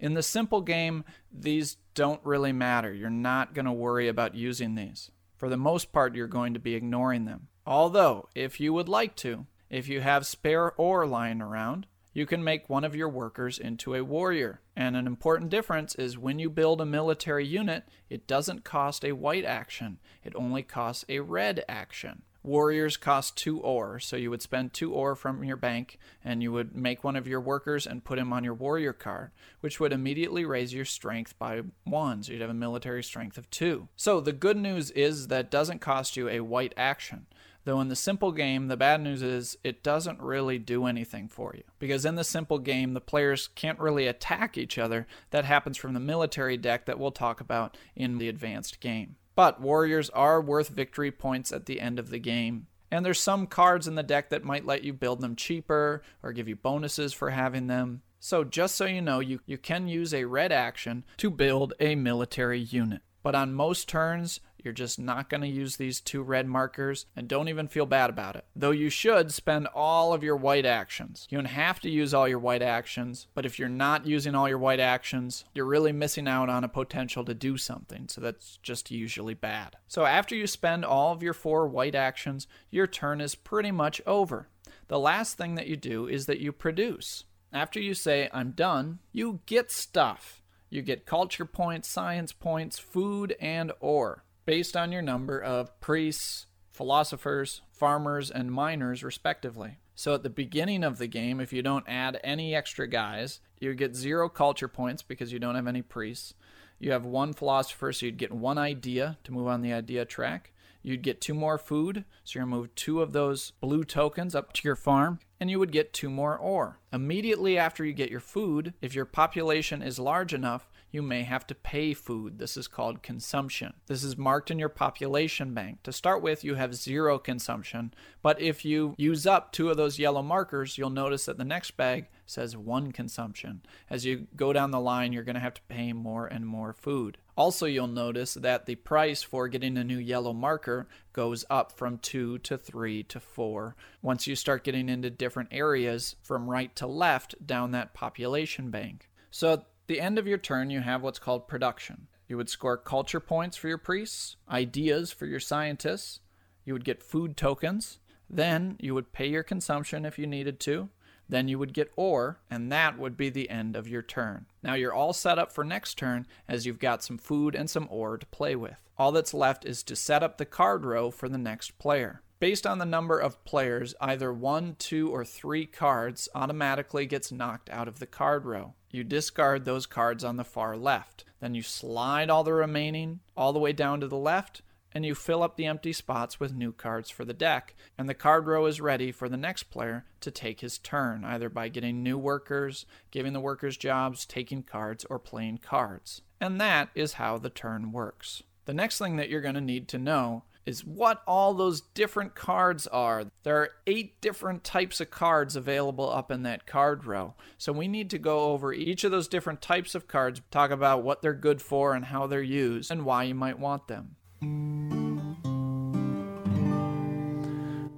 In the simple game, these don't really matter. You're not going to worry about using these. For the most part, you're going to be ignoring them. Although, if you would like to, if you have spare ore lying around, you can make one of your workers into a warrior. And an important difference is when you build a military unit, it doesn't cost a white action. It only costs a red action. Warriors cost 2 ore, so you would spend 2 ore from your bank, and you would make one of your workers and put him on your warrior card, which would immediately raise your strength by 1, so you'd have a military strength of 2. So the good news is that doesn't cost you a white action. Though in the simple game, the bad news is it doesn't really do anything for you. Because in the simple game, the players can't really attack each other. That happens from the military deck that we'll talk about in the advanced game. But warriors are worth victory points at the end of the game. And there's some cards in the deck that might let you build them cheaper or give you bonuses for having them. So just so you know, you can use a red action to build a military unit. But on most turns, You're just not going to use these two red markers, and don't even feel bad about it. Though you should spend all of your white actions. You don't have to use all your white actions, but if you're not using all your white actions, you're really missing out on a potential to do something, so that's just usually bad. So after you spend all of your 4 white actions, your turn is pretty much over. The last thing that you do is that you produce. After you say, I'm done, you get stuff. You get culture points, science points, food, and ore, based on your number of priests, philosophers, farmers, and miners, respectively. So at the beginning of the game, if you don't add any extra guys, you get 0 culture points because you don't have any priests. You have 1 philosopher, so you'd get 1 idea to move on the idea track. You'd get 2 more food, so you're going to move 2 of those blue tokens up to your farm, and you would get 2 more ore. Immediately after you get your food, if your population is large enough, you may have to pay food. This is called consumption. This is marked in your population bank. To start with, you have 0 consumption, but if you use up 2 of those yellow markers, you'll notice that the next bag says 1 consumption. As you go down the line, you're going to have to pay more and more food. Also, you'll notice that the price for getting a new yellow marker goes up from 2 to 3 to 4 once you start getting into different areas from right to left down that population bank. So at the end of your turn, you have what's called production. You would score culture points for your priests, ideas for your scientists, you would get food tokens, then you would pay your consumption if you needed to, then you would get ore, and that would be the end of your turn. Now you're all set up for next turn as you've got some food and some ore to play with. All that's left is to set up the card row for the next player. Based on the number of players, either 1, 2, or 3 cards automatically gets knocked out of the card row. You discard those cards on the far left. Then you slide all the remaining all the way down to the left, and you fill up the empty spots with new cards for the deck, and the card row is ready for the next player to take his turn, either by getting new workers, giving the workers jobs, taking cards, or playing cards. And that is how the turn works. The next thing that you're going to need to know is what all those different cards are. There are 8 different types of cards available up in that card row. So we need to go over each of those different types of cards, talk about what they're good for and how they're used, and why you might want them.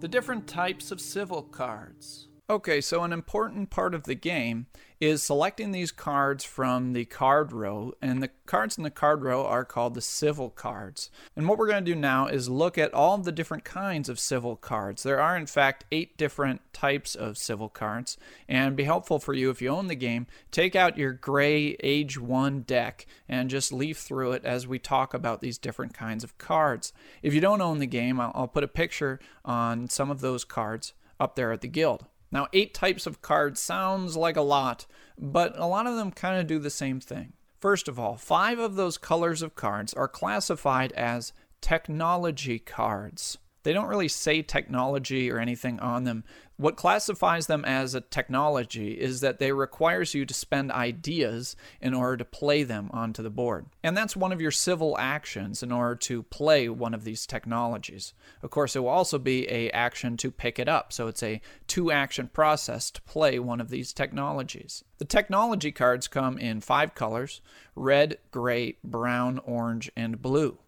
The different types of civil cards. Okay, so an important part of the game is selecting these cards from the card row, and the cards in the card row are called the civil cards. And what we're going to do now is look at all the different kinds of civil cards. There are, in fact, 8 different types of civil cards, and be helpful for you if you own the game, take out your gray Age 1 deck and just leaf through it as we talk about these different kinds of cards. If you don't own the game, I'll put a picture on some of those cards up there at the guild. Now, 8 types of cards sounds like a lot, but a lot of them kind of do the same thing. First of all, 5 of those colors of cards are classified as technology cards. They don't really say technology or anything on them. What classifies them as a technology is that they requires you to spend ideas in order to play them onto the board. And that's one of your civil actions in order to play one of these technologies. Of course, it will also be an action to pick it up, so it's a 2-action process to play one of these technologies. The technology cards come in 5 colors: red, gray, brown, orange, and blue.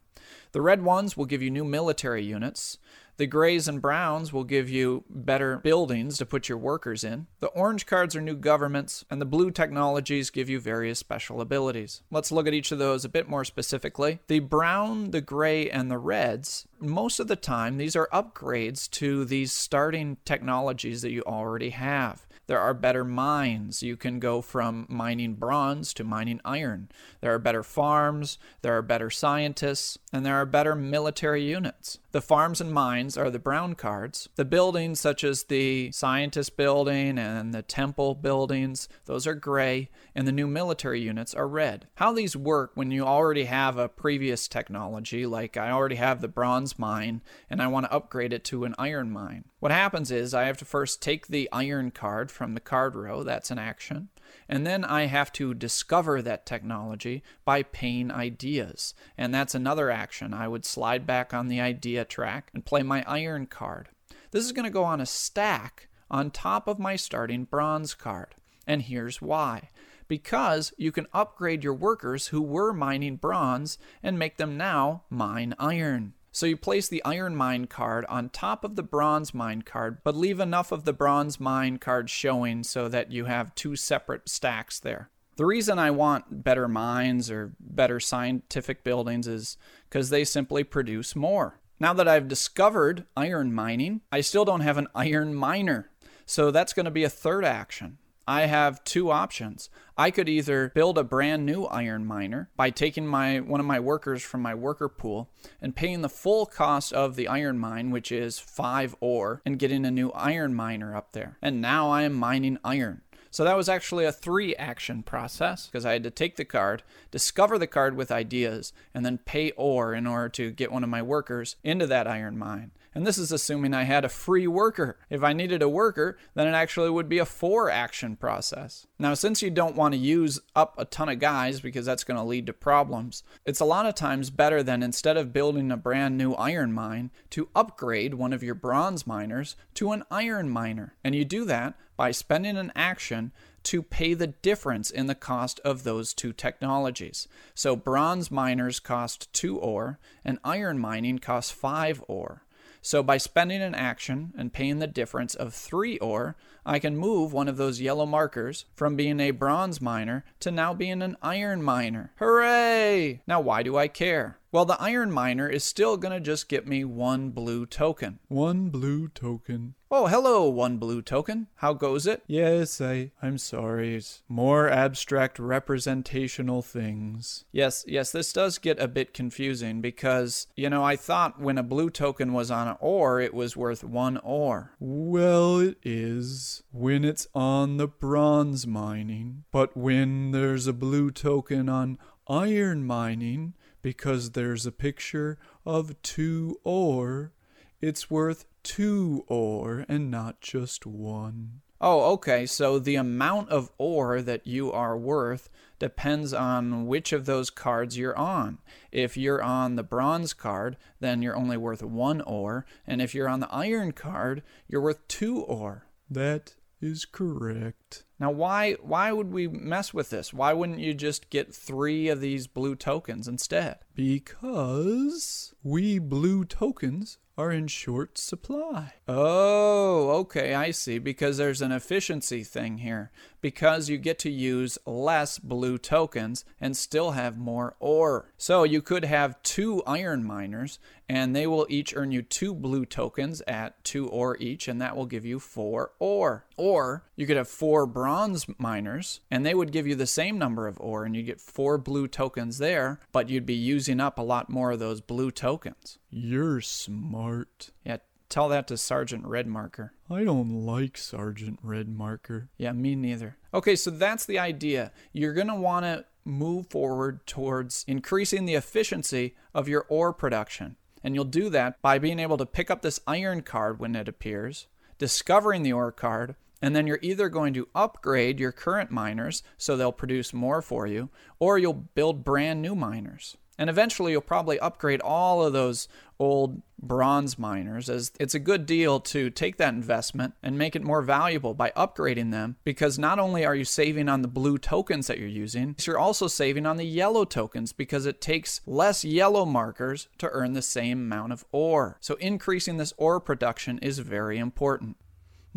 The red ones will give you new military units. The grays and browns will give you better buildings to put your workers in. The orange cards are new governments, and the blue technologies give you various special abilities. Let's look at each of those a bit more specifically. The brown, the gray, and the reds, most of the time, these are upgrades to these starting technologies that you already have. There are better mines. You can go from mining bronze to mining iron. There are better farms, there are better scientists, and there are better military units. The farms and mines are the brown cards. The buildings, such as the scientist building and the temple buildings, those are gray, and the new military units are red. How these work when you already have a previous technology, like I already have the bronze mine, and I want to upgrade it to an iron mine. What happens is I have to first take the iron card from the card row, that's an action, and then I have to discover that technology by paying ideas, and that's another action. I would slide back on the idea track and play my iron card. This is going to go on a stack on top of my starting bronze card, and here's why. because you can upgrade your workers who were mining bronze and make them now mine iron. So you place the iron mine card on top of the bronze mine card, but leave enough of the bronze mine card showing so that you have two separate stacks there. The reason I want better mines or better scientific buildings is because they simply produce more. Now that I've discovered iron mining, I still don't have an iron miner. So that's going to be a third action. I have two options. I could either build a brand new iron miner by taking one of my workers from my worker pool and paying the full cost of the iron mine, which is 5 ore, and getting a new iron miner up there. And now I am mining iron. So that was actually a 3-action process because I had to take the card, discover the card with ideas, and then pay ore in order to get one of my workers into that iron mine. And this is assuming I had a free worker. If I needed a worker, then it actually would be a 4-action process. Now, since you don't want to use up a ton of guys because that's going to lead to problems, it's a lot of times better than instead of building a brand new iron mine to upgrade one of your bronze miners to an iron miner. And you do that by spending an action to pay the difference in the cost of those two technologies. So bronze miners cost 2 ore and iron mining costs 5 ore. So by spending an action and paying the difference of 3 ore, I can move one of those yellow markers from being a bronze miner to now being an iron miner. Hooray! Now why do I care? Well, the iron miner is still going to just get me 1 blue token. 1 blue token. Oh, hello, 1 blue token. How goes it? Yes, I'm sorry. It's more abstract representational things. Yes, this does get a bit confusing because, I thought when a blue token was on an ore, it was worth 1 ore. Well, it is when it's on the bronze mining, but when there's a blue token on iron mining, because there's a picture of 2 ore, it's worth 2 ore and not just 1. Oh, okay, so the amount of ore that you are worth depends on which of those cards you're on. If you're on the bronze card, then you're only worth 1 ore, and if you're on the iron card, you're worth 2 ore. That is correct. Now, why would we mess with this? Why wouldn't you just get 3 of these blue tokens instead? Because we blue tokens are in short supply. Oh, okay, I see. Because there's an efficiency thing here. Because you get to use less blue tokens and still have more ore. So you could have 2 iron miners, and they will each earn you 2 blue tokens at 2 ore each, and that will give you 4 ore. Or you could have 4 bronze miners, and they would give you the same number of ore, and you get 4 blue tokens there, but you'd be using up a lot more of those blue tokens. You're smart. Yeah, tell that to Sergeant Redmarker. I don't like Sergeant Redmarker. Yeah, me neither. Okay, so that's the idea. You're going to want to move forward towards increasing the efficiency of your ore production. And you'll do that by being able to pick up this iron card when it appears, discovering the ore card, and then you're either going to upgrade your current miners so they'll produce more for you, or you'll build brand new miners. And eventually you'll probably upgrade all of those old bronze miners, as it's a good deal to take that investment and make it more valuable by upgrading them, because not only are you saving on the blue tokens that you're using, you're also saving on the yellow tokens because it takes less yellow markers to earn the same amount of ore. So increasing this ore production is very important.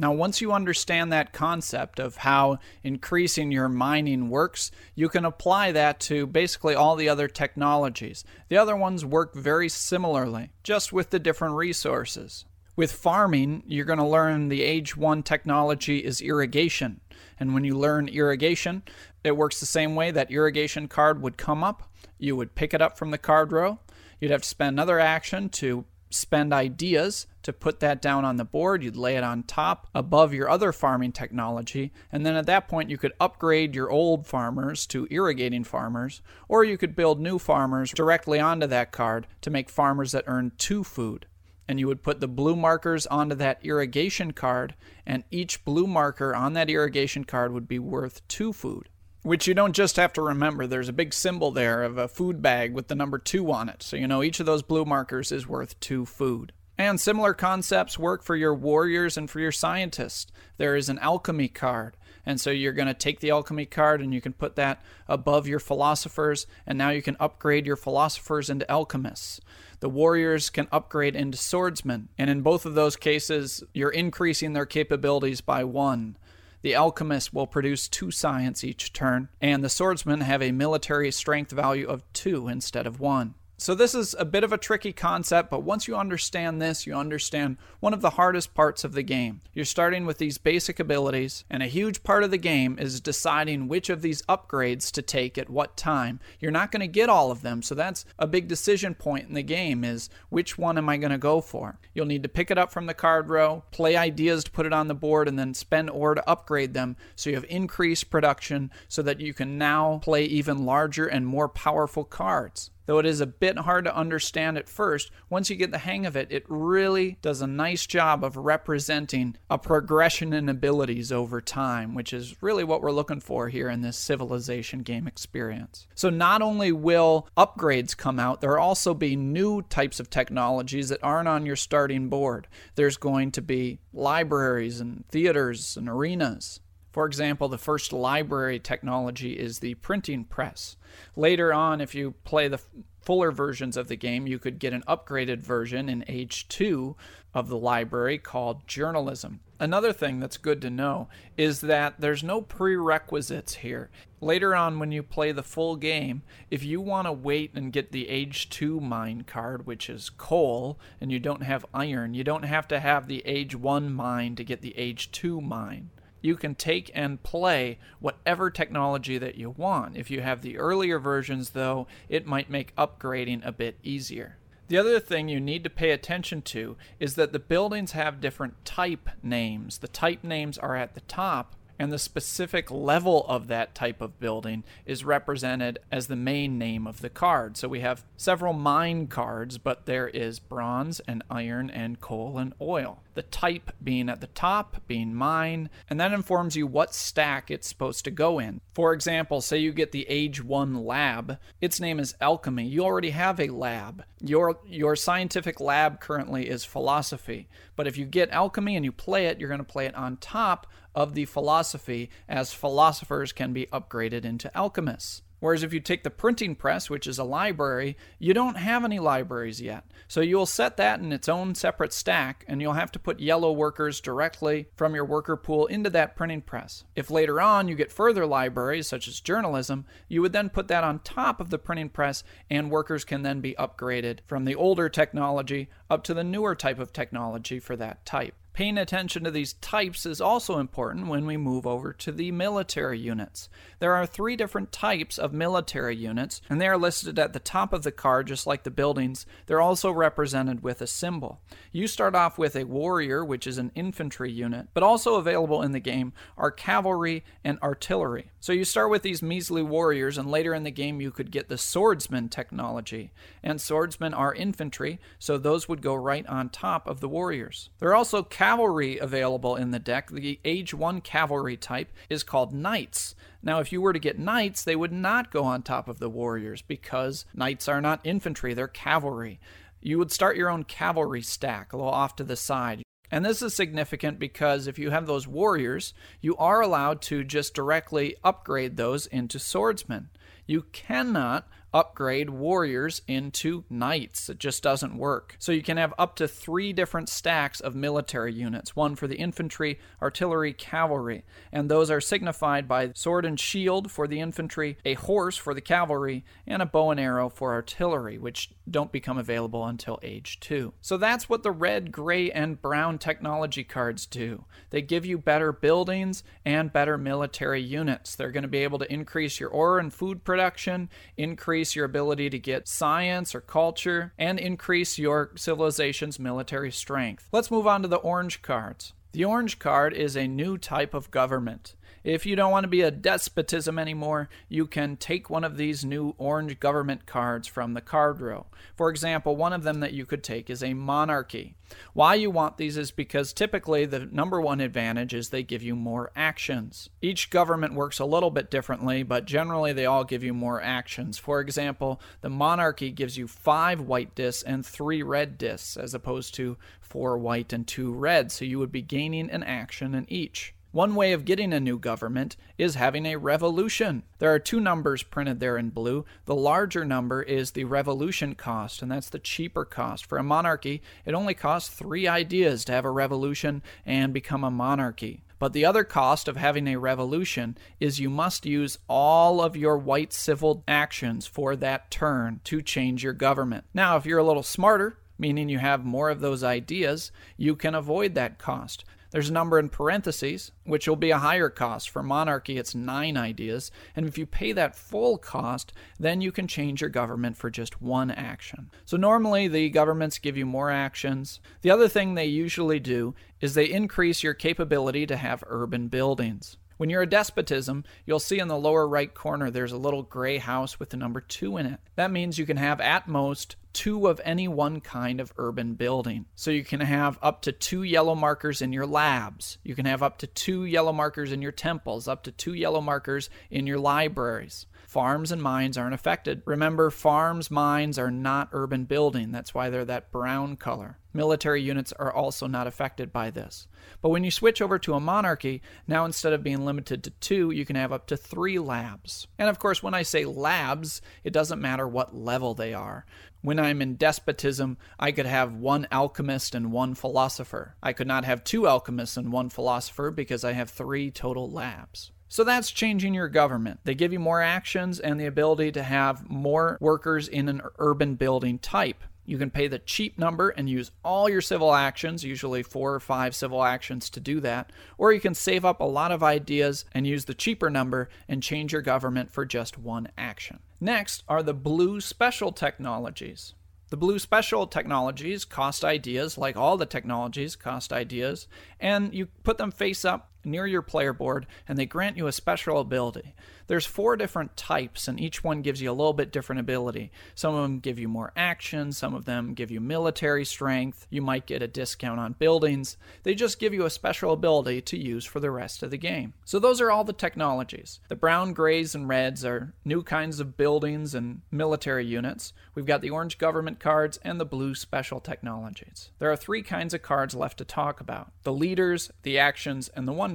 Now, once you understand that concept of how increasing your mining works, you can apply that to basically all the other technologies. The other ones work very similarly, just with the different resources. With farming, you're going to learn the Age 1 technology is irrigation. And when you learn irrigation, it works the same way. That irrigation card would come up. You would pick it up from the card row. You'd have to spend another action to spend ideas to put that down on the board. You'd lay it on top above your other farming technology, and then at that point you could upgrade your old farmers to irrigating farmers, or you could build new farmers directly onto that card to make farmers that earn 2 food. And you would put the blue markers onto that irrigation card, and each blue marker on that irrigation card would be worth 2 food. Which you don't just have to remember. There's a big symbol there of a food bag with the number 2 on it. So each of those blue markers is worth 2 food. And similar concepts work for your warriors and for your scientists. There is an alchemy card. And so you're going to take the alchemy card and you can put that above your philosophers. And now you can upgrade your philosophers into alchemists. The warriors can upgrade into swordsmen. And in both of those cases, you're increasing their capabilities by one. The alchemists will produce 2 science each turn. And the swordsmen have a military strength value of 2 instead of 1. So this is a bit of a tricky concept, but once you understand this, you understand one of the hardest parts of the game. You're starting with these basic abilities, and a huge part of the game is deciding which of these upgrades to take at what time. You're not going to get all of them, so that's a big decision point in the game, is which one am I going to go for? You'll need to pick it up from the card row, play ideas to put it on the board, and then spend ore to upgrade them, so you have increased production so that you can now play even larger and more powerful cards. Though it is a bit hard to understand at first, once you get the hang of it, it really does a nice job of representing a progression in abilities over time, which is really what we're looking for here in this civilization game experience. So not only will upgrades come out, there will also be new types of technologies that aren't on your starting board. There's going to be libraries and theaters and arenas. For example, the first library technology is the printing press. Later on, if you play the fuller versions of the game, you could get an upgraded version in Age 2 of the library called journalism. Another thing that's good to know is that there's no prerequisites here. Later on, when you play the full game, if you want to wait and get the Age 2 mine card, which is coal, and you don't have iron, you don't have to have the Age 1 mine to get the Age 2 mine. You can take and play whatever technology that you want. If you have the earlier versions, though, it might make upgrading a bit easier. The other thing you need to pay attention to is that the buildings have different type names. The type names are at the top, and the specific level of that type of building is represented as the main name of the card. So we have several mine cards, but there is bronze and iron and coal and oil. The type being at the top, being mine, and that informs you what stack it's supposed to go in. For example, say you get the Age 1 lab. Its name is alchemy. You already have a lab. Your scientific lab currently is philosophy. But if you get alchemy and you play it, you're going to play it on top of the philosophy, as philosophers can be upgraded into alchemists. Whereas if you take the printing press, which is a library, you don't have any libraries yet. So you'll set that in its own separate stack, and you'll have to put yellow workers directly from your worker pool into that printing press. If later on you get further libraries, such as journalism, you would then put that on top of the printing press, and workers can then be upgraded from the older technology up to the newer type of technology for that type. Paying attention to these types is also important when we move over to the military units. There are 3 different types of military units, and they are listed at the top of the card, just like the buildings. They're also represented with a symbol. You start off with a warrior, which is an infantry unit, but also available in the game are cavalry and artillery. So you start with these measly warriors, and later in the game you could get the swordsman technology. And swordsmen are infantry, so those would go right on top of the warriors. There are also cavalry available in the deck. The Age 1 cavalry type is called knights. Now, if you were to get knights, they would not go on top of the warriors because knights are not infantry, they're cavalry. You would start your own cavalry stack a little off to the side. And this is significant because if you have those warriors, you are allowed to just directly upgrade those into swordsmen. You cannot upgrade warriors into knights. It just doesn't work. So you can have up to 3 different stacks of military units, one for the infantry, artillery, cavalry, and those are signified by sword and shield for the infantry, a horse for the cavalry, and a bow and arrow for artillery, which don't become available until Age 2. So that's what the red, gray, and brown technology cards do. They give you better buildings and better military units. They're going to be able to increase your ore and food production, increase your ability to get science or culture, and increase your civilization's military strength. Let's move on to the orange cards. The orange card is a new type of government. If you don't want to be a despotism anymore, you can take one of these new orange government cards from the card row. For example, one of them that you could take is a monarchy. Why you want these is because typically the number one advantage is they give you more actions. Each government works a little bit differently, but generally they all give you more actions. For example, the monarchy gives you 5 white discs and 3 red discs, as opposed to 4 white and 2 red, so you would be gaining an action in each. One way of getting a new government is having a revolution. There are 2 numbers printed there in blue. The larger number is the revolution cost, and that's the cheaper cost. For a monarchy, it only costs 3 ideas to have a revolution and become a monarchy. But the other cost of having a revolution is you must use all of your white civil actions for that turn to change your government. Now, if you're a little smarter, meaning you have more of those ideas, you can avoid that cost. There's a number in parentheses, which will be a higher cost. For monarchy, it's 9 ideas. And if you pay that full cost, then you can change your government for just 1 action. So normally, the governments give you more actions. The other thing they usually do is they increase your capability to have urban buildings. When you're a despotism, you'll see in the lower right corner there's a little gray house with the number 2 in it. That means you can have at most 2 of any one kind of urban building. So you can have up to 2 yellow markers in your labs. You can have up to 2 yellow markers in your temples, up to 2 yellow markers in your libraries. Farms and mines aren't affected. Remember, farms, mines are not urban building. That's why they're that brown color. Military units are also not affected by this. But when you switch over to a monarchy, now instead of being limited to 2, you can have up to 3 labs. And of course, when I say labs, it doesn't matter what level they are. When I'm in despotism, I could have 1 alchemist and 1 philosopher. I could not have 2 alchemists and 1 philosopher because I have 3 total labs. So that's changing your government. They give you more actions and the ability to have more workers in an urban building type. You can pay the cheap number and use all your civil actions, usually 4 or 5 civil actions to do that. Or you can save up a lot of ideas and use the cheaper number and change your government for just 1 action. Next are the blue special technologies. The blue special technologies cost ideas, like all the technologies cost ideas, and you put them face up near your player board, and they grant you a special ability. There's 4 different types, and each one gives you a little bit different ability. Some of them give you more action, some of them give you military strength, you might get a discount on buildings. They just give you a special ability to use for the rest of the game. So those are all the technologies. The brown, grays, and reds are new kinds of buildings and military units. We've got the orange government cards and the blue special technologies. There are 3 kinds of cards left to talk about: the leaders, the actions, and the one.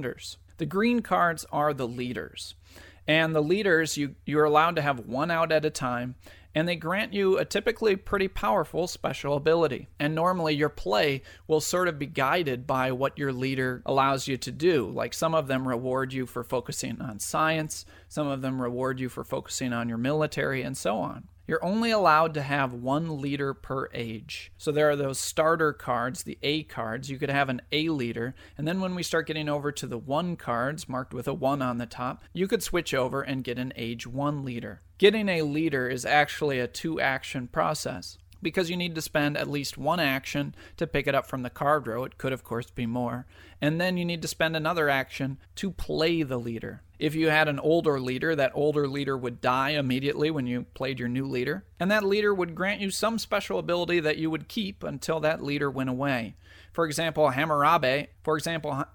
The green cards are the leaders. And the leaders, you're allowed to have 1 out at a time, and they grant you a typically pretty powerful special ability. And normally your play will sort of be guided by what your leader allows you to do. Like some of them reward you for focusing on science, some of them reward you for focusing on your military, and so on. You're only allowed to have 1 leader per age. So there are those starter cards, the A cards. You could have an A leader, and then when we start getting over to the 1 cards, marked with a 1 on the top, you could switch over and get an age 1 leader. Getting a leader is actually a 2-action process, because you need to spend at least 1 action to pick it up from the card row. It could, of course, be more. And then you need to spend another action to play the leader. If you had an older leader, that older leader would die immediately when you played your new leader, and that leader would grant you some special ability that you would keep until that leader went away. For example, Hammurabi. How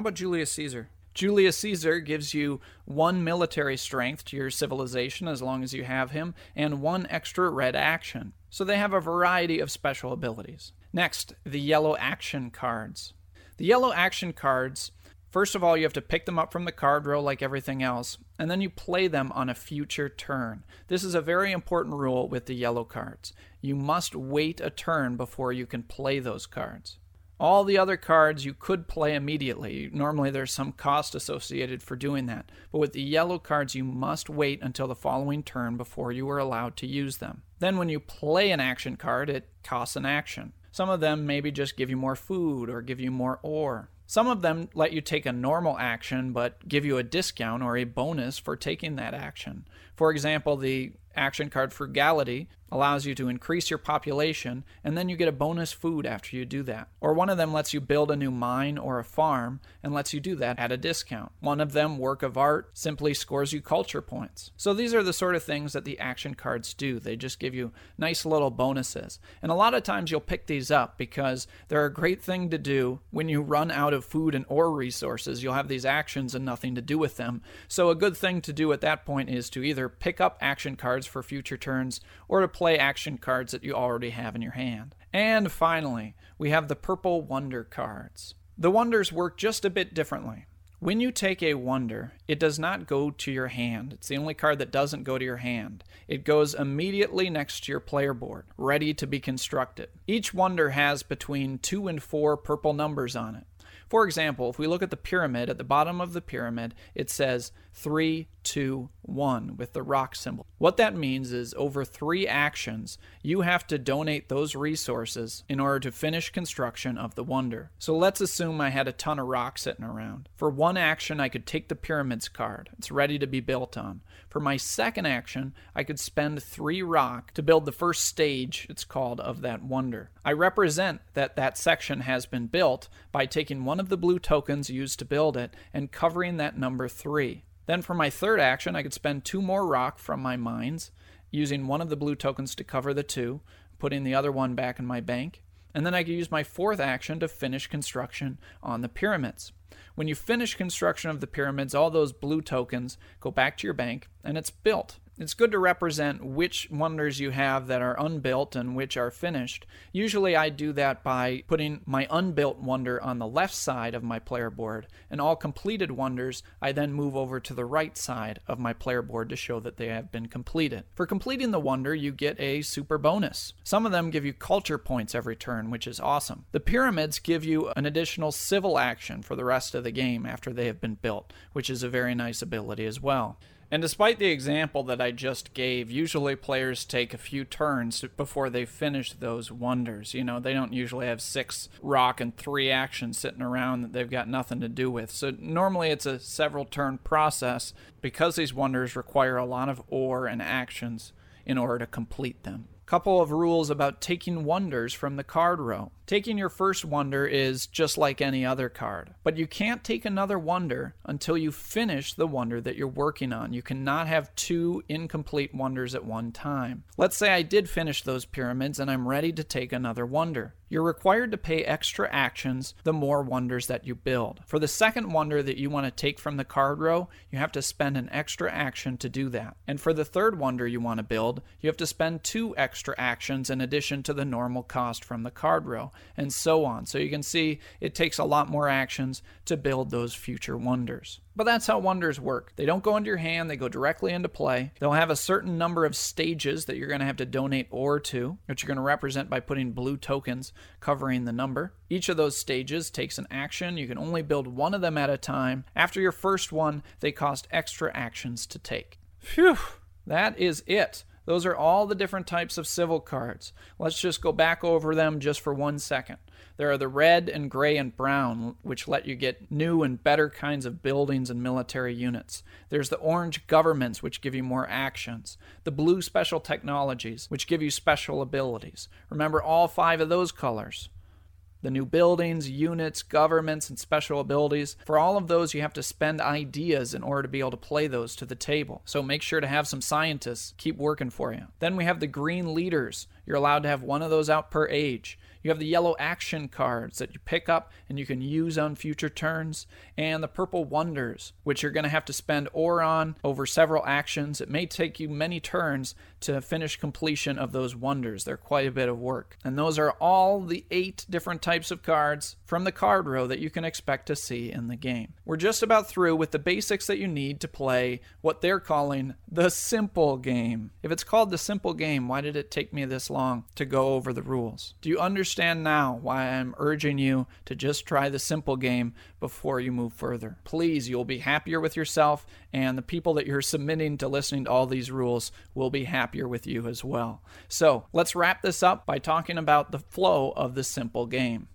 about Julius Caesar? Julius Caesar gives you 1 military strength to your civilization as long as you have him, and 1 extra red action. So they have a variety of special abilities. Next, the yellow action cards. The yellow action cards, first of all, you have to pick them up from the card row like everything else, and then you play them on a future turn. This is a very important rule with the yellow cards. You must wait a turn before you can play those cards. All the other cards you could play immediately. Normally there's some cost associated for doing that. But with the yellow cards, you must wait until the following turn before you are allowed to use them. Then when you play an action card, it costs an action. Some of them maybe just give you more food or give you more ore. Some of them let you take a normal action but give you a discount or a bonus for taking that action. For example, the action card Frugality allows you to increase your population, and then you get a bonus food after you do that. Or one of them lets you build a new mine or a farm and lets you do that at a discount. One of them, work of art, simply scores you culture points. So these are the sort of things that the action cards do. They just give you nice little bonuses. And a lot of times you'll pick these up because they're a great thing to do when you run out of food and ore resources. You'll have these actions and nothing to do with them. So a good thing to do at that point is to either pick up action cards for future turns or to play action cards that you already have in your hand. And finally, we have the purple wonder cards. The wonders work just a bit differently. When you take a wonder, it does not go to your hand. It's the only card that doesn't go to your hand. It goes immediately next to your player board, ready to be constructed. Each wonder has between 2 and 4 purple numbers on it. For example, if we look at the pyramid, at the bottom of the pyramid, it says 3, 2, 1 with the rock symbol. What that means is over 3 actions, you have to donate those resources in order to finish construction of the wonder. So let's assume I had a ton of rock sitting around. For 1 action, I could take the pyramids card. It's ready to be built on. For my second action, I could spend 3 rock to build the first stage, it's called, of that wonder. I represent that section has been built by taking one of the blue tokens used to build it and covering that number 3. Then for my third action, I could spend 2 more rock from my mines, using one of the blue tokens to cover the 2, putting the other one back in my bank. And then I could use my fourth action to finish construction on the pyramids. When you finish construction of the pyramids, all those blue tokens go back to your bank, and it's built. It's good to represent which wonders you have that are unbuilt and which are finished. Usually I do that by putting my unbuilt wonder on the left side of my player board, and all completed wonders I then move over to the right side of my player board to show that they have been completed. For completing the wonder, you get a super bonus. Some of them give you culture points every turn, which is awesome. The pyramids give you an additional civil action for the rest of the game after they have been built, which is a very nice ability as well. And despite the example that I just gave, usually players take a few turns before they finish those wonders. You know, they don't usually have 6 rock and 3 actions sitting around that they've got nothing to do with. So normally it's a several turn process because these wonders require a lot of ore and actions in order to complete them. Couple of rules about taking wonders from the card row. Taking your first wonder is just like any other card, but you can't take another wonder until you finish the wonder that you're working on. You cannot have 2 incomplete wonders at one time. Let's say I did finish those pyramids and I'm ready to take another wonder. You're required to pay extra actions the more wonders that you build. For the second wonder that you want to take from the card row, you have to spend an extra action to do that. And for the third wonder you want to build, you have to spend 2 extra actions in addition to the normal cost from the card row, and so on. So you can see it takes a lot more actions to build those future wonders. But that's how wonders work. They don't go into your hand, they go directly into play. They'll have a certain number of stages that you're going to have to donate ore to, which you're going to represent by putting blue tokens covering the number. Each of those stages takes an action. You can only build one of them at a time. After your first one, they cost extra actions to take. Phew, that is it. Those are all the different types of civil cards. Let's just go back over them just for 1 second. There are the red and gray and brown, which let you get new and better kinds of buildings and military units. There's the orange governments, which give you more actions. The blue special technologies, which give you special abilities. Remember all 5 of those colors. The new buildings, units, governments, and special abilities. For all of those, you have to spend ideas in order to be able to play those to the table. So make sure to have some scientists keep working for you. Then we have the green leaders. You're allowed to have one of those out per age. You have the yellow action cards that you pick up and you can use on future turns, and the purple wonders, which you're going to have to spend ore on over several actions. It may take you many turns to finish completion of those wonders. They're quite a bit of work. And those are all the 8 different types of cards from the card row that you can expect to see in the game. We're just about through with the basics that you need to play what they're calling the simple game. If it's called the simple game, why did it take me this long to go over the rules? Do you understand now why I'm urging you to just try the simple game before you move further? Please, you'll be happier with yourself, and the people that you're submitting to listening to all these rules will be happier with you as well. So let's wrap this up by talking about the flow of the simple game.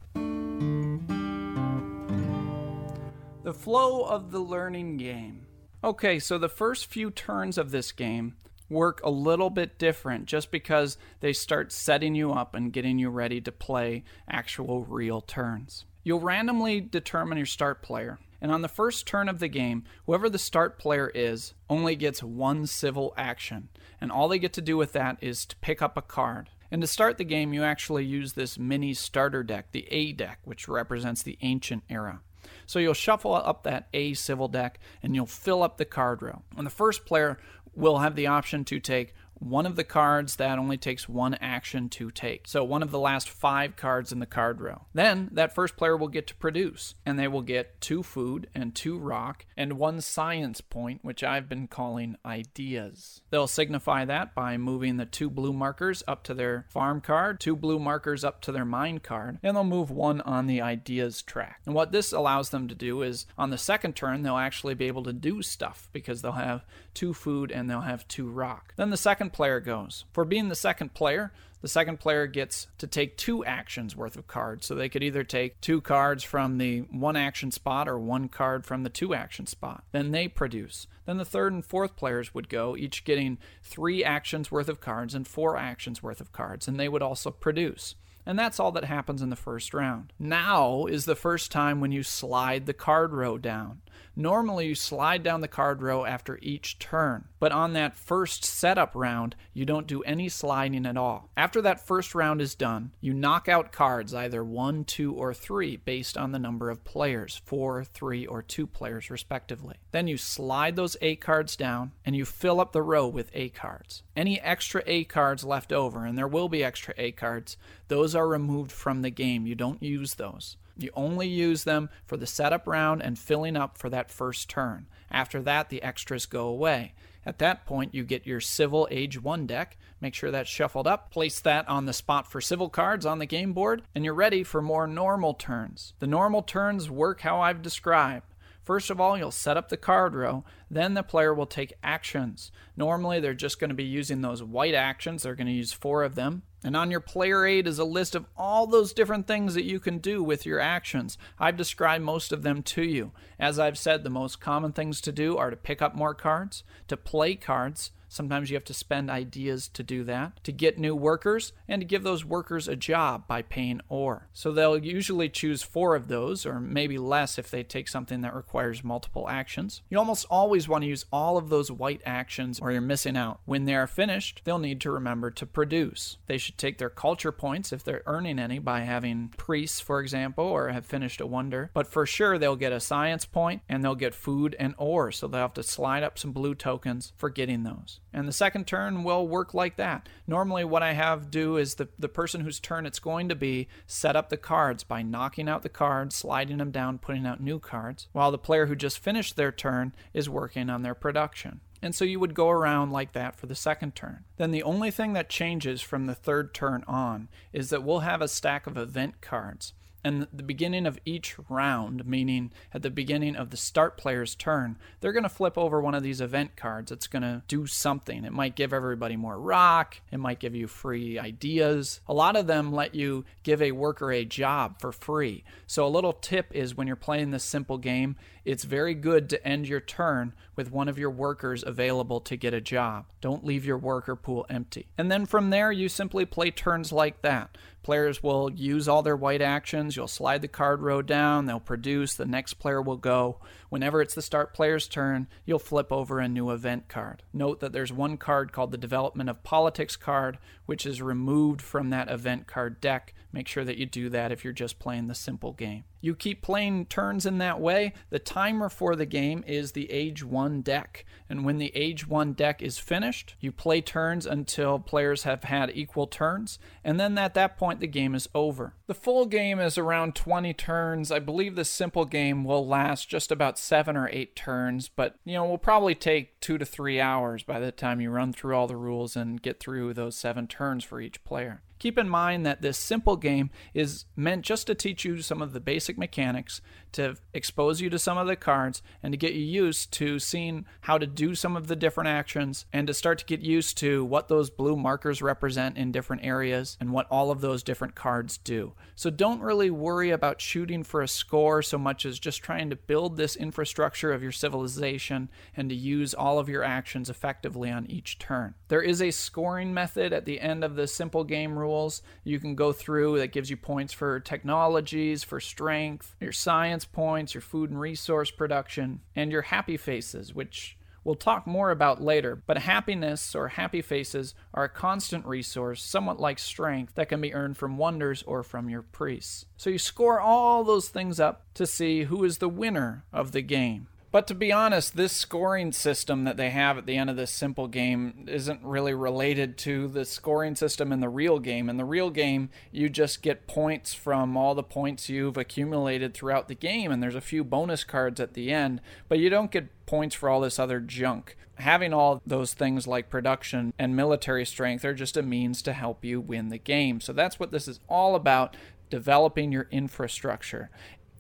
The flow of the learning game. Okay, so the first few turns of this game work a little bit different just because they start setting you up and getting you ready to play actual real turns. You'll randomly determine your start player, and on the first turn of the game, whoever the start player is only gets one civil action, and all they get to do with that is to pick up a card. And to start the game, you actually use this mini starter deck, the A deck, which represents the ancient era. So you'll shuffle up that A civil deck, and you'll fill up the card row. And the first player will have the option to take one of the cards that only takes one action to take. So one of the last 5 cards in the card row. Then that first player will get to produce, and they will get 2 food and 2 rock and 1 science point, which I've been calling ideas. They'll signify that by moving the 2 blue markers up to their farm card, 2 blue markers up to their mine card, and they'll move 1 on the ideas track. And what this allows them to do is on the second turn, they'll actually be able to do stuff because they'll have 2 food and they'll have 2 rock. Then the second player goes. For being the second player gets to take 2 actions worth of cards. So they could either take 2 cards from the 1 action spot or 1 card from the 2 action spot. Then they produce. Then the third and fourth players would go, each getting 3 actions worth of cards and 4 actions worth of cards, and they would also produce. And that's all that happens in the first round. Now is the first time when you slide the card row down. Normally, you slide down the card row after each turn, but on that first setup round, you don't do any sliding at all. After that first round is done, you knock out cards, either 1, 2, or 3, based on the number of players, 4, 3, or 2 players, respectively. Then you slide those A cards down, and you fill up the row with A cards. Any extra A cards left over, and there will be extra A cards, those are removed from the game. You don't use those. You only use them for the setup round and filling up for that first turn. After that, the extras go away. At that point, you get your Civil Age 1 deck, make sure that's shuffled up, place that on the spot for civil cards on the game board, and you're ready for more normal turns. The normal turns work how I've described. First of all, you'll set up the card row, then the player will take actions. Normally, they're just going to be using those white actions. They're going to use 4 of them. And on your player aid is a list of all those different things that you can do with your actions. I've described most of them to you. As I've said, the most common things to do are to pick up more cards, to play cards. Sometimes you have to spend ideas to do that, to get new workers, and to give those workers a job by paying ore. So they'll usually choose 4 of those, or maybe less if they take something that requires multiple actions. You almost always want to use all of those white actions or you're missing out. When they are finished, they'll need to remember to produce. They should take their culture points, if they're earning any, by having priests, for example, or have finished a wonder. But for sure, they'll get a science point, and they'll get food and ore, so they'll have to slide up some blue tokens for getting those. And the second turn will work like that. Normally what I have do is the person whose turn it's going to be set up the cards by knocking out the cards, sliding them down, putting out new cards, while the player who just finished their turn is working on their production. And so you would go around like that for the second turn. Then the only thing that changes from the third turn on is that we'll have a stack of event cards. And the beginning of each round, meaning at the beginning of the start player's turn, they're going to flip over one of these event cards. It's going to do something. It might give everybody more rock. It might give you free ideas. A lot of them let you give a worker a job for free. So a little tip is when you're playing this simple game, it's very good to end your turn with one of your workers available to get a job. Don't leave your worker pool empty. And then from there, you simply play turns like that. Players will use all their white actions. You'll slide the card row down. They'll produce. The next player will go. Whenever it's the start player's turn, you'll flip over a new event card. Note that there's one card called the Development of Politics card, which is removed from that event card deck. Make sure that you do that if you're just playing the simple game. You keep playing turns in that way. The timer for the game is the Age 1 deck. And when the Age 1 deck is finished, you play turns until players have had equal turns. And then at that point, the game is over. The full game is around 20 turns. I believe this simple game will last just about 7 or 8 turns, but will probably take 2 to 3 hours by the time you run through all the rules and get through those 7 turns for each player. Keep in mind that this simple game is meant just to teach you some of the basic mechanics, to expose you to some of the cards, and to get you used to seeing how to do some of the different actions, and to start to get used to what those blue markers represent in different areas and what all of those different cards do. So don't really worry about shooting for a score so much as just trying to build this infrastructure of your civilization and to use all of your actions effectively on each turn. There is a scoring method at the end of the simple game rules you can go through that gives you points for technologies, for strength, your science points, your food and resource production, and your happy faces, which we'll talk more about later. But happiness or happy faces are a constant resource, somewhat like strength, that can be earned from wonders or from your priests. So you score all those things up to see who is the winner of the game. But to be honest, this scoring system that they have at the end of this simple game isn't really related to the scoring system in the real game. In the real game, you just get points from all the points you've accumulated throughout the game, and there's a few bonus cards at the end, but you don't get points for all this other junk. Having all those things like production and military strength are just a means to help you win the game. So that's what this is all about, developing your infrastructure.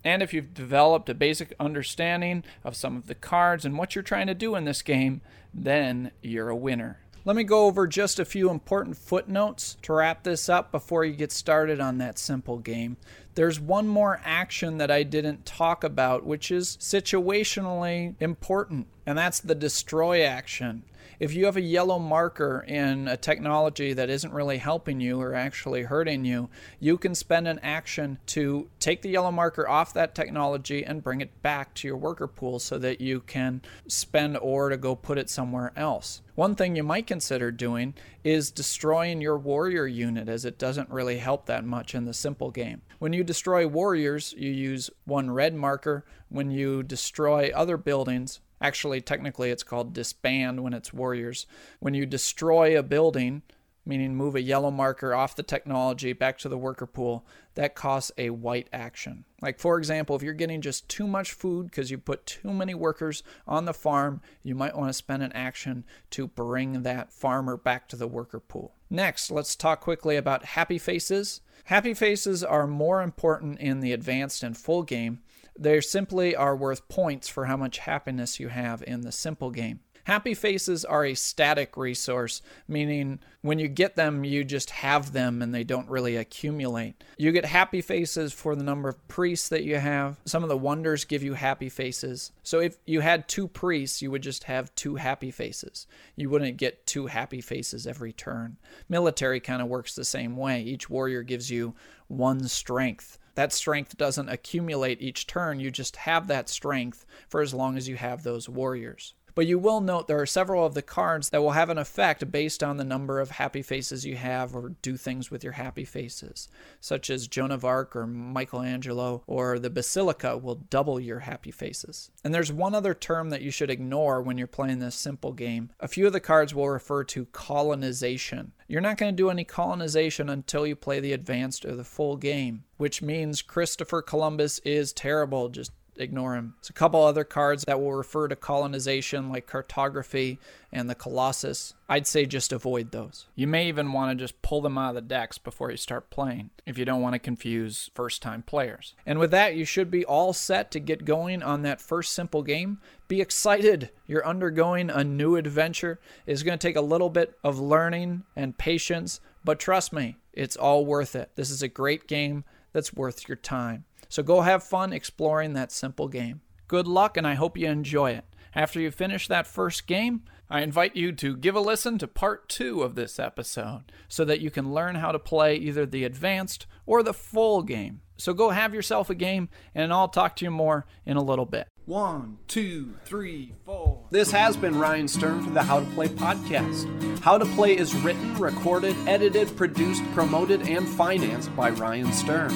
And if you've developed a basic understanding of some of the cards and what you're trying to do in this game, then you're a winner. Let me go over just a few important footnotes to wrap this up before you get started on that simple game. There's one more action that I didn't talk about, which is situationally important, and that's the destroy action. If you have a yellow marker in a technology that isn't really helping you or actually hurting you, you can spend an action to take the yellow marker off that technology and bring it back to your worker pool so that you can spend ore to go put it somewhere else. One thing you might consider doing is destroying your warrior unit, as it doesn't really help that much in the simple game. When you destroy warriors, you use one red marker. When you destroy other buildings, actually, technically, it's called disband when it's warriors. When you destroy a building, meaning move a yellow marker off the technology back to the worker pool, that costs a white action. Like, for example, if you're getting just too much food because you put too many workers on the farm, you might want to spend an action to bring that farmer back to the worker pool. Next, let's talk quickly about happy faces. Happy faces are more important in the advanced and full game. They simply are worth points for how much happiness you have in the simple game. Happy faces are a static resource, meaning when you get them, you just have them and they don't really accumulate. You get happy faces for the number of priests that you have. Some of the wonders give you happy faces. So if you had 2 priests, you would just have 2 happy faces. You wouldn't get 2 happy faces every turn. Military kind of works the same way. Each warrior gives you 1 strength. That strength doesn't accumulate each turn. You just have that strength for as long as you have those warriors. But you will note there are several of the cards that will have an effect based on the number of happy faces you have or do things with your happy faces, such as Joan of Arc or Michelangelo or the Basilica will double your happy faces. And there's one other term that you should ignore when you're playing this simple game. A few of the cards will refer to colonization. You're not going to do any colonization until you play the advanced or the full game, which means Christopher Columbus is terrible. Just ignore him. There's a couple other cards that will refer to colonization, like Cartography and the Colossus. I'd say just avoid those. You may even want to just pull them out of the decks before you start playing, if you don't want to confuse first-time players. And with that, you should be all set to get going on that first simple game. Be excited. You're undergoing a new adventure. It's going to take a little bit of learning and patience, but trust me, it's all worth it. This is a great game that's worth your time. So go have fun exploring that simple game. Good luck, and I hope you enjoy it. After you finish that first game, I invite you to give a listen to part 2 of this episode so that you can learn how to play either the advanced or the full game. So go have yourself a game, and I'll talk to you more in a little bit. 1, 2, 3, 4. This has been Ryan Stern for the How to Play podcast. How to Play is written, recorded, edited, produced, promoted, and financed by Ryan Stern.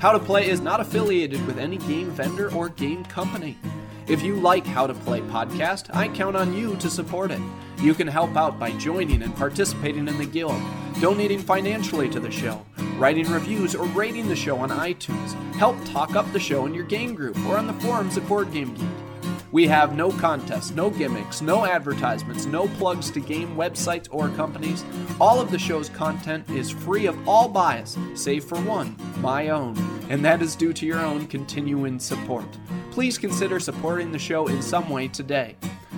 How to Play is not affiliated with any game vendor or game company. If you like How to Play podcast, I count on you to support it. You can help out by joining and participating in the guild, donating financially to the show, writing reviews, or rating the show on iTunes. Help talk up the show in your game group or on the forums at BoardGameGeek. We have no contests, no gimmicks, no advertisements, no plugs to game websites or companies. All of the show's content is free of all bias, save for one, my own, and that is due to your own continuing support. Please consider supporting the show in some way today.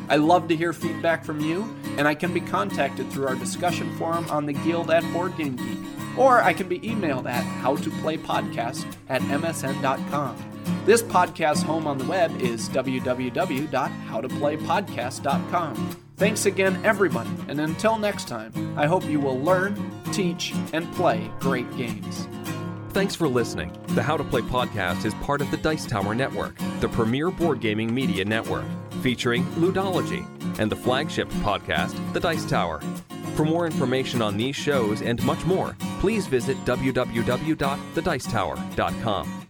I love to hear feedback from you, and I can be contacted through our discussion forum on the Guild at BoardGameGeek, or I can be emailed at howtoplaypodcast@msn.com. This podcast's home on the web is www.howtoplaypodcast.com. Thanks again, everyone, and until next time, I hope you will learn, teach, and play great games. Thanks for listening. The How to Play podcast is part of the Dice Tower Network, the premier board gaming media network, featuring Ludology and the flagship podcast, The Dice Tower. For more information on these shows and much more, please visit www.thedicetower.com.